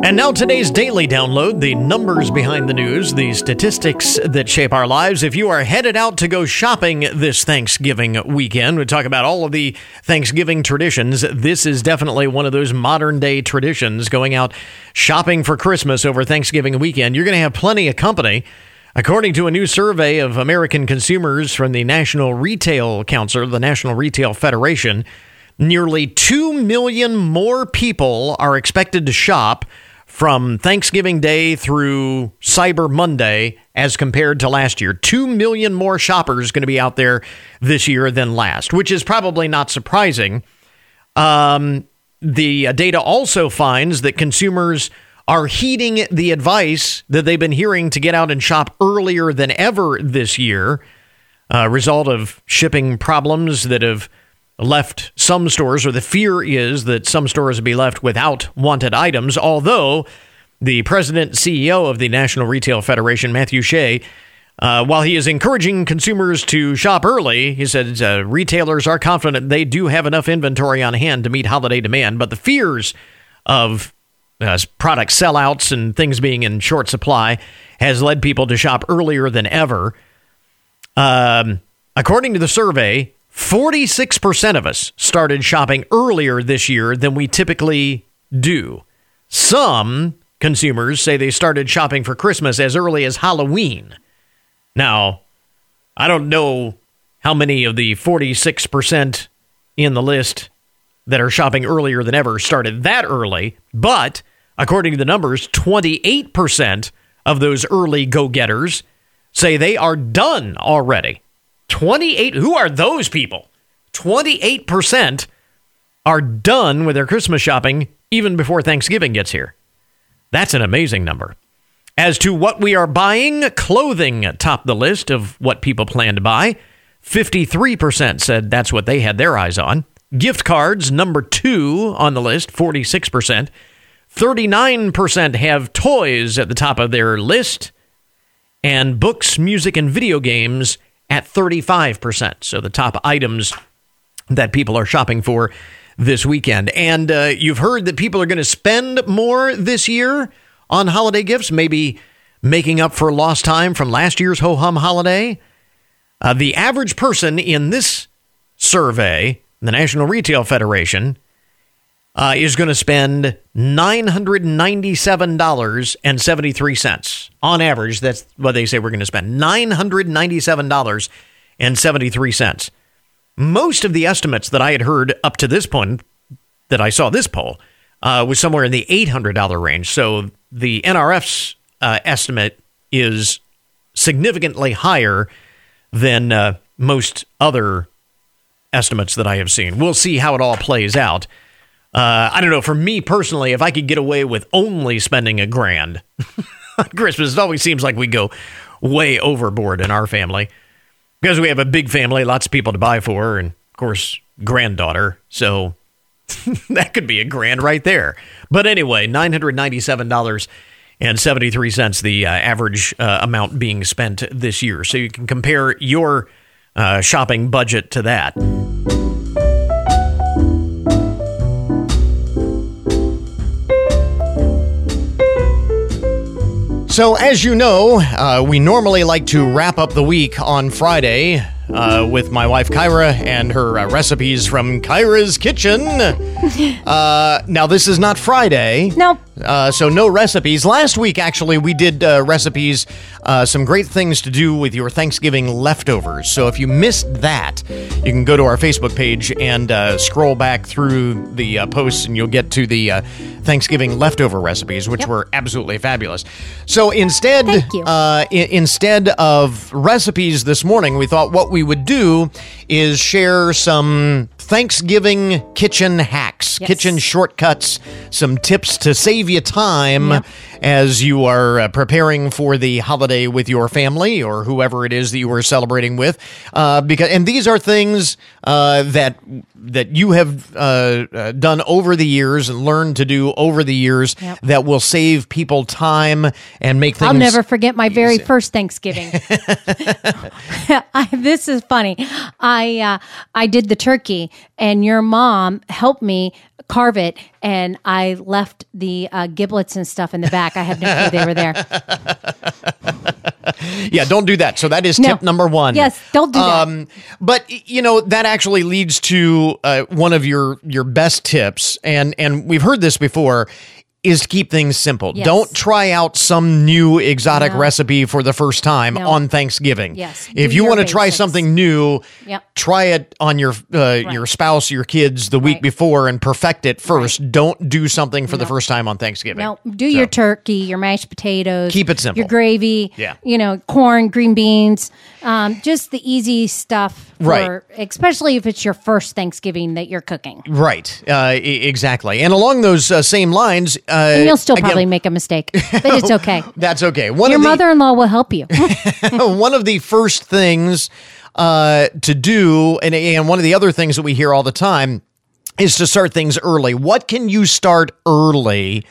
And now today's Daily Download, the numbers behind the news, the statistics that shape our lives. If you are headed out to go shopping this Thanksgiving weekend, we talk about all of the Thanksgiving traditions. This is definitely one of those modern day traditions, going out shopping for Christmas over Thanksgiving weekend. You're going to have plenty of company. According to a new survey of American consumers from the National Retail Council, the National Retail Federation, nearly two million more people are expected to shop from Thanksgiving Day through Cyber Monday as compared to last year. two million more shoppers going to be out there this year than last, which is probably not surprising. Um, the data also finds that consumers are heeding the advice that they've been hearing to get out and shop earlier than ever this year, a result of shipping problems that have left some stores, or the fear is that some stores will be left without wanted items, although the president and C E O of the National Retail Federation, Matthew Shea, uh, while he is encouraging consumers to shop early, he said uh, retailers are confident they do have enough inventory on hand to meet holiday demand, but the fears of uh, product sellouts and things being in short supply has led people to shop earlier than ever. Um, according to the survey, forty-six percent of us started shopping earlier this year than we typically do. Some consumers say they started shopping for Christmas as early as Halloween. Now, I don't know how many of the forty-six percent in the list that are shopping earlier than ever started that early, but according to the numbers, twenty-eight percent of those early go-getters say they are done already. twenty-eight Who are those people? twenty-eight percent are done with their Christmas shopping even before Thanksgiving gets here. That's an amazing number. As to what we are buying, clothing topped the list of what people plan to buy. fifty-three percent said that's what they had their eyes on. Gift cards, number two on the list, forty-six percent. thirty-nine percent have toys at the top of their list. And books, music, and video games at thirty-five percent. So the top items that people are shopping for this weekend. And uh, you've heard that people are going to spend more this year on holiday gifts, maybe making up for lost time from last year's ho-hum holiday. Uh, the average person in this survey, the National Retail Federation, uh, is going to spend nine hundred ninety-seven dollars and seventy-three cents. On average, that's what they say we're going to spend, nine hundred ninety-seven dollars and seventy-three cents. Most of the estimates that I had heard up to this point, that I saw this poll, uh, was somewhere in the eight hundred dollars range. So the N R F's uh, estimate is significantly higher than uh, most other estimates that I have seen. We'll see how it all plays out. Uh, I don't know, for me personally, if I could get away with only spending a grand on Christmas, it always seems like we go way overboard in our family because we have a big family, lots of people to buy for, and, of course, granddaughter. So That could be a grand right there. But anyway, nine hundred ninety-seven dollars and seventy-three cents, the uh, average uh, amount being spent this year. So you can compare your uh, shopping budget to that. So as you know, uh, we normally like to wrap up the week on Friday uh, with my wife Kyra and her uh, recipes from Kyra's Kitchen. Uh, now this is not Friday. Nope. Uh, so no recipes. Last week, actually, we did uh, recipes, uh, some great things to do with your Thanksgiving leftovers. So if you missed that, you can go to our Facebook page and uh, scroll back through the uh, posts, and you'll get to the uh, Thanksgiving leftover recipes, which yep. were absolutely fabulous. So instead, uh, I- instead of recipes this morning, we thought what we would do is share some Thanksgiving kitchen hacks, yes. kitchen shortcuts, some tips to save you time yep. as you are uh, preparing for the holiday with your family or whoever it is that you are celebrating with. Uh, because and these are things uh, that that you have uh, uh, done over the years and learned to do over the years yep. that will save people time and make things. I'll never forget my very easy. first Thanksgiving. I, this is funny. I uh, I did the turkey. And your mom helped me carve it, and I left the uh, giblets and stuff in the back. I had no clue they were there. Yeah, don't do that. So that is no. tip number one. Yes, don't do um, that. But, you know, that actually leads to uh, one of your, your best tips, and, and we've heard this before, is to keep things simple. Yes. Don't try out some new exotic no. recipe for the first time no. on Thanksgiving. Yes. If Do you want to try something new, yep. try it on your uh, right. your spouse, your kids the week right. before and perfect it first. Right. Don't do something for no. the first time on Thanksgiving. No, do so. your turkey, your mashed potatoes. Keep it simple. Your gravy, yeah. you know, corn, green beans, um, just the easy stuff. For, right. Especially if it's your first Thanksgiving that you're cooking. Right. Uh, exactly. And along those uh, same lines, Uh, and you'll still again, probably make a mistake, but it's okay. That's okay. One Your of the, mother-in-law will help you. One of the first things uh, to do, and, and one of the other things that we hear all the time, is to start things early. What can you start early?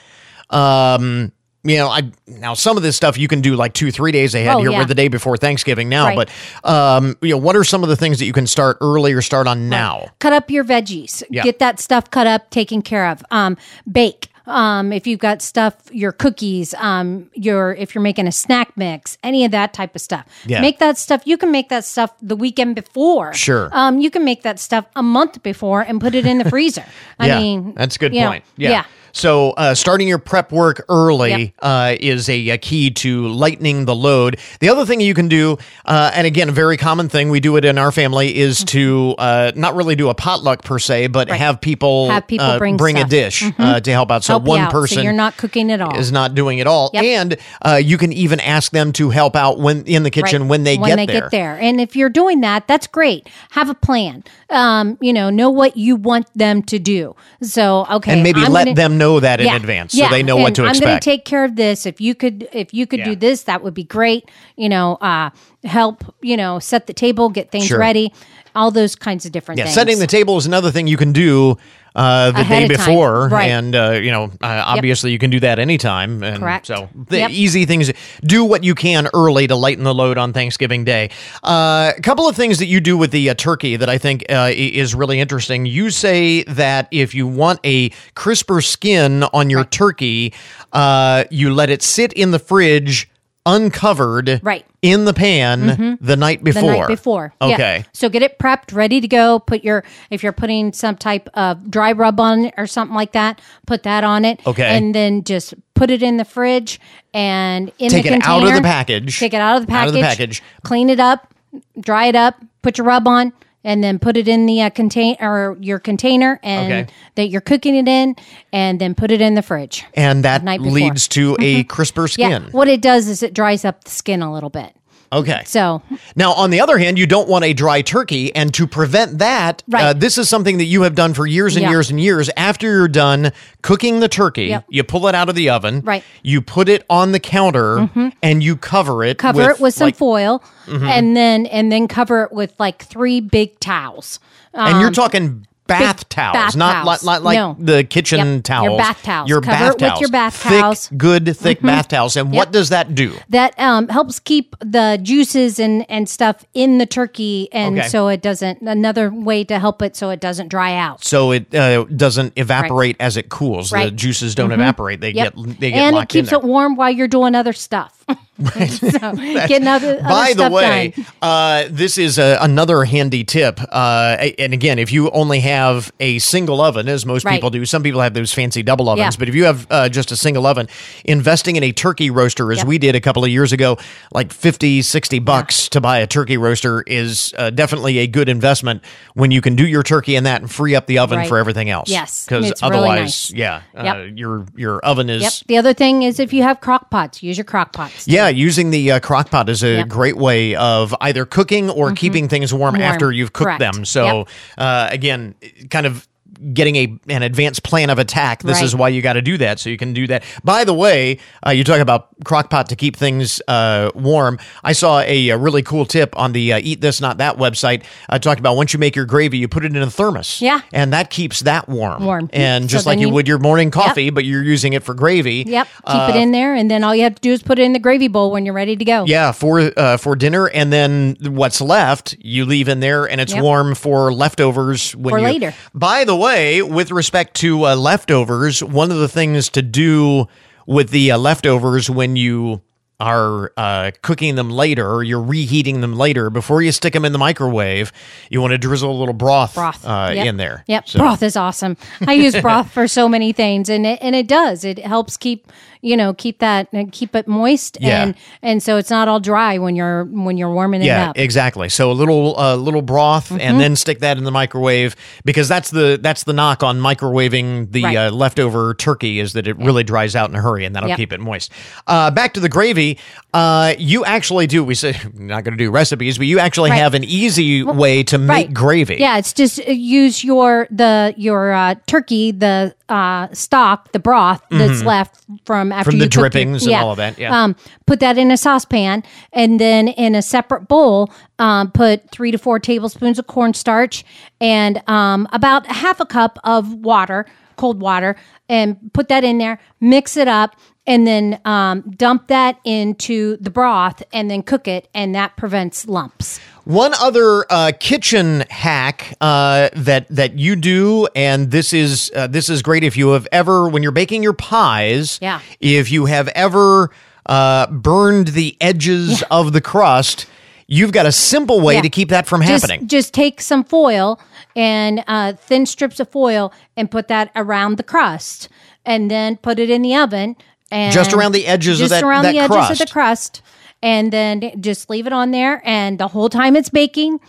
Um, you know, I now some of this stuff you can do like two, three days ahead. Oh, here. Yeah. We're the day before Thanksgiving now, right. but um, you know, what are some of the things that you can start early or start on right. now? Cut up your veggies. Yeah. Get that stuff cut up, taken care of. Um, bake. Um, if you've got stuff, your cookies, um, your, if you're making a snack mix, any of that type of stuff, yeah. make that stuff. You can make that stuff the weekend before. Sure. Um, you can make that stuff a month before and put it in the freezer. I yeah, mean, that's a good point. Know, yeah. yeah. So uh, starting your prep work early yep. uh, is a, a key to lightening the load. The other thing you can do, uh, and again, a very common thing, we do it in our family, is mm-hmm. to uh, not really do a potluck per se, but right. have people, have people uh, bring, bring a dish mm-hmm. uh, to help out. So help one person so you're not cooking at all. Is not doing it all. Yep. And uh, you can even ask them to help out when in the kitchen right. when they, when get, they there. get there. And if you're doing that, that's great. Have a plan. Um, you know, know what you want them to do. So, okay. And maybe I'm let gonna, them know. know that yeah. in advance yeah. so they know and what to expect. I'm going to take care of this. If you could if you could yeah. do this, that would be great. You know, uh, help, you know, set the table, get things sure. ready, all those kinds of different yeah. things. Setting the table is another thing you can do uh, the ahead day before. Right. And, uh, you know, uh, obviously yep. you can do that anytime. And correct. So the yep. easy things, do what you can early to lighten the load on Thanksgiving Day. Uh, a couple of things that you do with the uh, turkey that I think uh, is really interesting. You say that if you want a crisper skin on your right. turkey, uh, you let it sit in the fridge uncovered right. in the pan mm-hmm. the night before. The night before. Okay. Yeah. So get it prepped, ready to go. Put your, if you're putting some type of dry rub on it or something like that, put that on it. Okay. And then just put it in the fridge and in take the container. Take it out of the package. Take it out of the package. Out of the package. Clean it up, dry it up, put your rub on, and then put it in the uh, contain or your container and okay. that you're cooking it in, and then put it in the fridge. And that leads to mm-hmm. a crisper skin. Yeah. What it does is it dries up the skin a little bit. Okay. So now, on the other hand, you don't want a dry turkey, and to prevent that, right. uh, this is something that you have done for years and yeah. years and years. After you're done cooking the turkey, yep. you pull it out of the oven, right. you put it on the counter, mm-hmm. and you cover it, cover with, it with some like, foil, mm-hmm. and then and then cover it with like three big towels. Um, and you're talking bath Thick towels, bath not towels. Li- li- like no. the kitchen yep. towels. Your bath towels. Your Cover bath it towels. With your bath thick, towels. Good, thick mm-hmm. bath towels. And yep. what does that do? That um, helps keep the juices and, and stuff in the turkey, and okay. so it doesn't. Another way to help it so it doesn't dry out. So it uh, doesn't evaporate right. as it cools. Right. The juices don't mm-hmm. evaporate. They yep. get they get and locked in there. And it keeps it warm while you're doing other stuff. Right. So, getting other, other By the way, uh, this is a, another handy tip. Uh, and again, if you only have a single oven, as most right. people do, some people have those fancy double ovens, yeah. but if you have uh, just a single oven, investing in a turkey roaster, as yep. we did a couple of years ago, like fifty, sixty bucks yeah. to buy a turkey roaster is uh, definitely a good investment when you can do your turkey in that and free up the oven right. for everything else. Yes. Because otherwise, really nice. yeah, yep. uh, your, your oven is... Yep. The other thing is if you have crock pots, use your crock pots. Yeah. Yeah, using the uh, crock pot is a yep. great way of either cooking or mm-hmm. keeping things warm, warm after you've cooked Correct. them. So, yep. uh, again, kind of getting a an advanced plan of attack. This right. is why you got to do that, so you can do that. By the way, uh, you talk about crock pot to keep things uh, warm. I saw a, a really cool tip on the uh, Eat This Not That website. I talked about once you make your gravy, you put it in a thermos. Yeah. And that keeps that warm. Warm. And just so like you, you would your morning coffee, yep. but you're using it for gravy. Yep. Keep uh, it in there, and then all you have to do is put it in the gravy bowl when you're ready to go. Yeah, for, uh, for dinner, and then what's left, you leave in there, and it's yep. warm for leftovers. When for you, later. By the way, Way, with respect to uh, leftovers, one of the things to do with the uh, leftovers when you are uh, cooking them later, or you're reheating them later, before you stick them in the microwave, you want to drizzle a little broth, broth. Uh, yep. in there. Yep, so. Broth is awesome. I use broth for so many things, and it, and it does. It helps keep you know keep that and keep it moist, yeah. and and so it's not all dry when you're when you're warming yeah, it up. Yeah, exactly. So a little uh, little broth, mm-hmm. and then stick that in the microwave, because that's the that's the knock on microwaving the right. uh, leftover turkey, is that it yeah. really dries out in a hurry, and that'll yep. keep it moist. Uh, back to the gravy. Uh, you actually do, we say, not going to do recipes, but you actually right. have an easy well, way to right. make gravy. Yeah, it's just use your the your uh, turkey, the uh, stock, the broth mm-hmm. that's left from after from you the drippings your, yeah. and all of that. Yeah. Um, put that in a saucepan, and then in a separate bowl, um, put three to four tablespoons of cornstarch and um, about half a cup of water, cold water, and put that in there, mix it up, and then um, dump that into the broth and then cook it, and that prevents lumps. One other uh, kitchen hack uh, that that you do, and this is uh, this is great if you have ever, when you're baking your pies, yeah. if you have ever uh, burned the edges yeah. of the crust, you've got a simple way yeah. to keep that from just, happening. Just take some foil and uh, thin strips of foil and put that around the crust, and then put it in the oven. And just around the edges of that crust. Just around the edges of the crust. And then just leave it on there. And the whole time it's baking.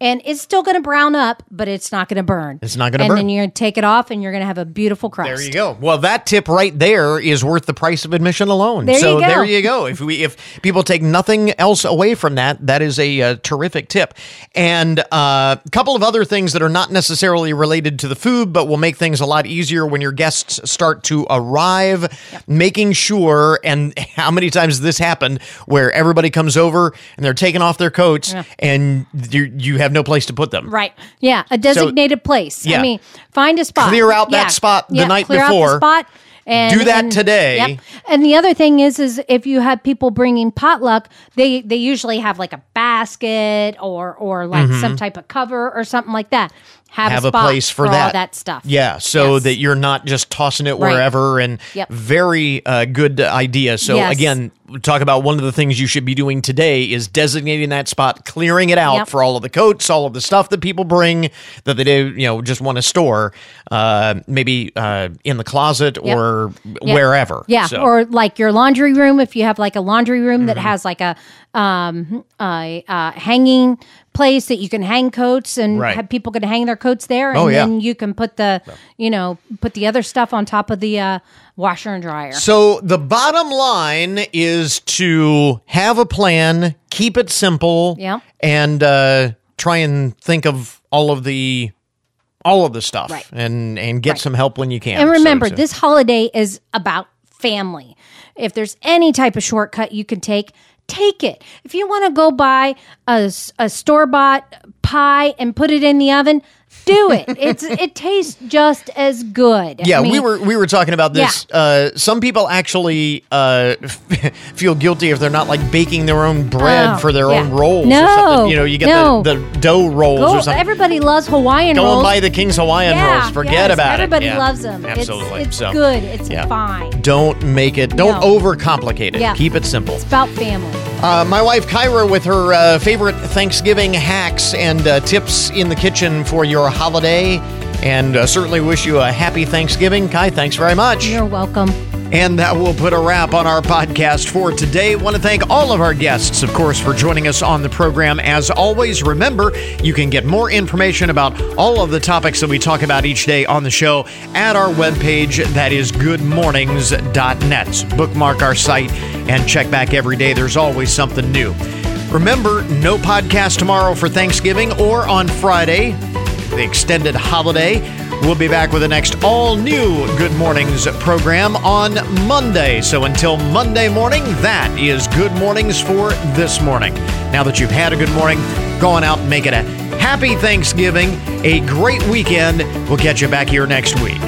And it's still going to brown up, but it's not going to burn. It's not going to burn. And then you're going to take it off, and you're going to have a beautiful crust. There you go. Well, that tip right there is worth the price of admission alone. There so you go. There you go. If we, if people take nothing else away from that, that is a uh, terrific tip. And a uh, couple of other things that are not necessarily related to the food, but will make things a lot easier when your guests start to arrive, yep. making sure, and how many times this happened, where everybody comes over, and they're taking off their coats, yeah. and you, you have no place to put them. Right. Yeah. A designated so, place. Yeah. I mean, find a spot. Clear out yeah. that spot the yeah. night Clear before. Out the spot and, do that and, today. Yep. And the other thing is, is if you have people bringing potluck, they, they usually have like a basket or, or like mm-hmm. some type of cover or something like that. Have, have a, spot a place for, for that. All that stuff. Yeah, so yes. that you're not just tossing it right. wherever. And yep. very uh, good idea. So yes. again, talk about one of the things you should be doing today is designating that spot, clearing it out yep. for all of the coats, all of the stuff that people bring that they do, you know, just want to store, uh, maybe uh, in the closet yep. or yep. wherever. Yeah, so. Or like your laundry room, if you have like a laundry room mm-hmm. that has like a, um, a uh, hanging place that you can hang coats and right. have people can hang their coats there, and oh, yeah. then you can put the, you know, put the other stuff on top of the uh, washer and dryer. So the bottom line is to have a plan, keep it simple, yeah. and uh, try and think of all of the all of the stuff, right. and and get right. some help when you can. And remember, so, so. this holiday is about family. If there's any type of shortcut you can take, take it. If you want to go buy a, a store-bought pie and put it in the oven, do it. It's it tastes just as good. Yeah, I mean, we were we were talking about this. Yeah. Uh, some people actually uh, feel guilty if they're not like baking their own bread oh, for their yeah. own rolls. No, or something. You know, you get no. the, the dough rolls Go, or something. Everybody loves Hawaiian Go rolls. Go and buy the King's Hawaiian yeah, rolls. Forget yes, about everybody it. Everybody yeah. loves them. Absolutely, it's, it's so, good. It's yeah. fine. Don't make it. Don't no. overcomplicate it. Yeah. Keep it simple. It's about family. Uh, my wife Kyra with her uh, favorite Thanksgiving hacks and uh, tips in the kitchen for your holiday, and uh, certainly wish you a happy Thanksgiving. Kai, thanks very much. You're welcome. And that will put a wrap on our podcast for today. Want to thank all of our guests, of course, for joining us on the program. As always, remember, you can get more information about all of the topics that we talk about each day on the show at our webpage, that is good mornings dot net. Bookmark our site and check back every day. There's always something new. Remember, no podcast tomorrow for Thanksgiving or on Friday, the extended holiday. We'll be back with the next all-new Good Mornings program on Monday. So until Monday morning, that is Good Mornings for this morning. Now that you've had a good morning, go on out and make it a happy Thanksgiving, a great weekend. We'll catch you back here next week.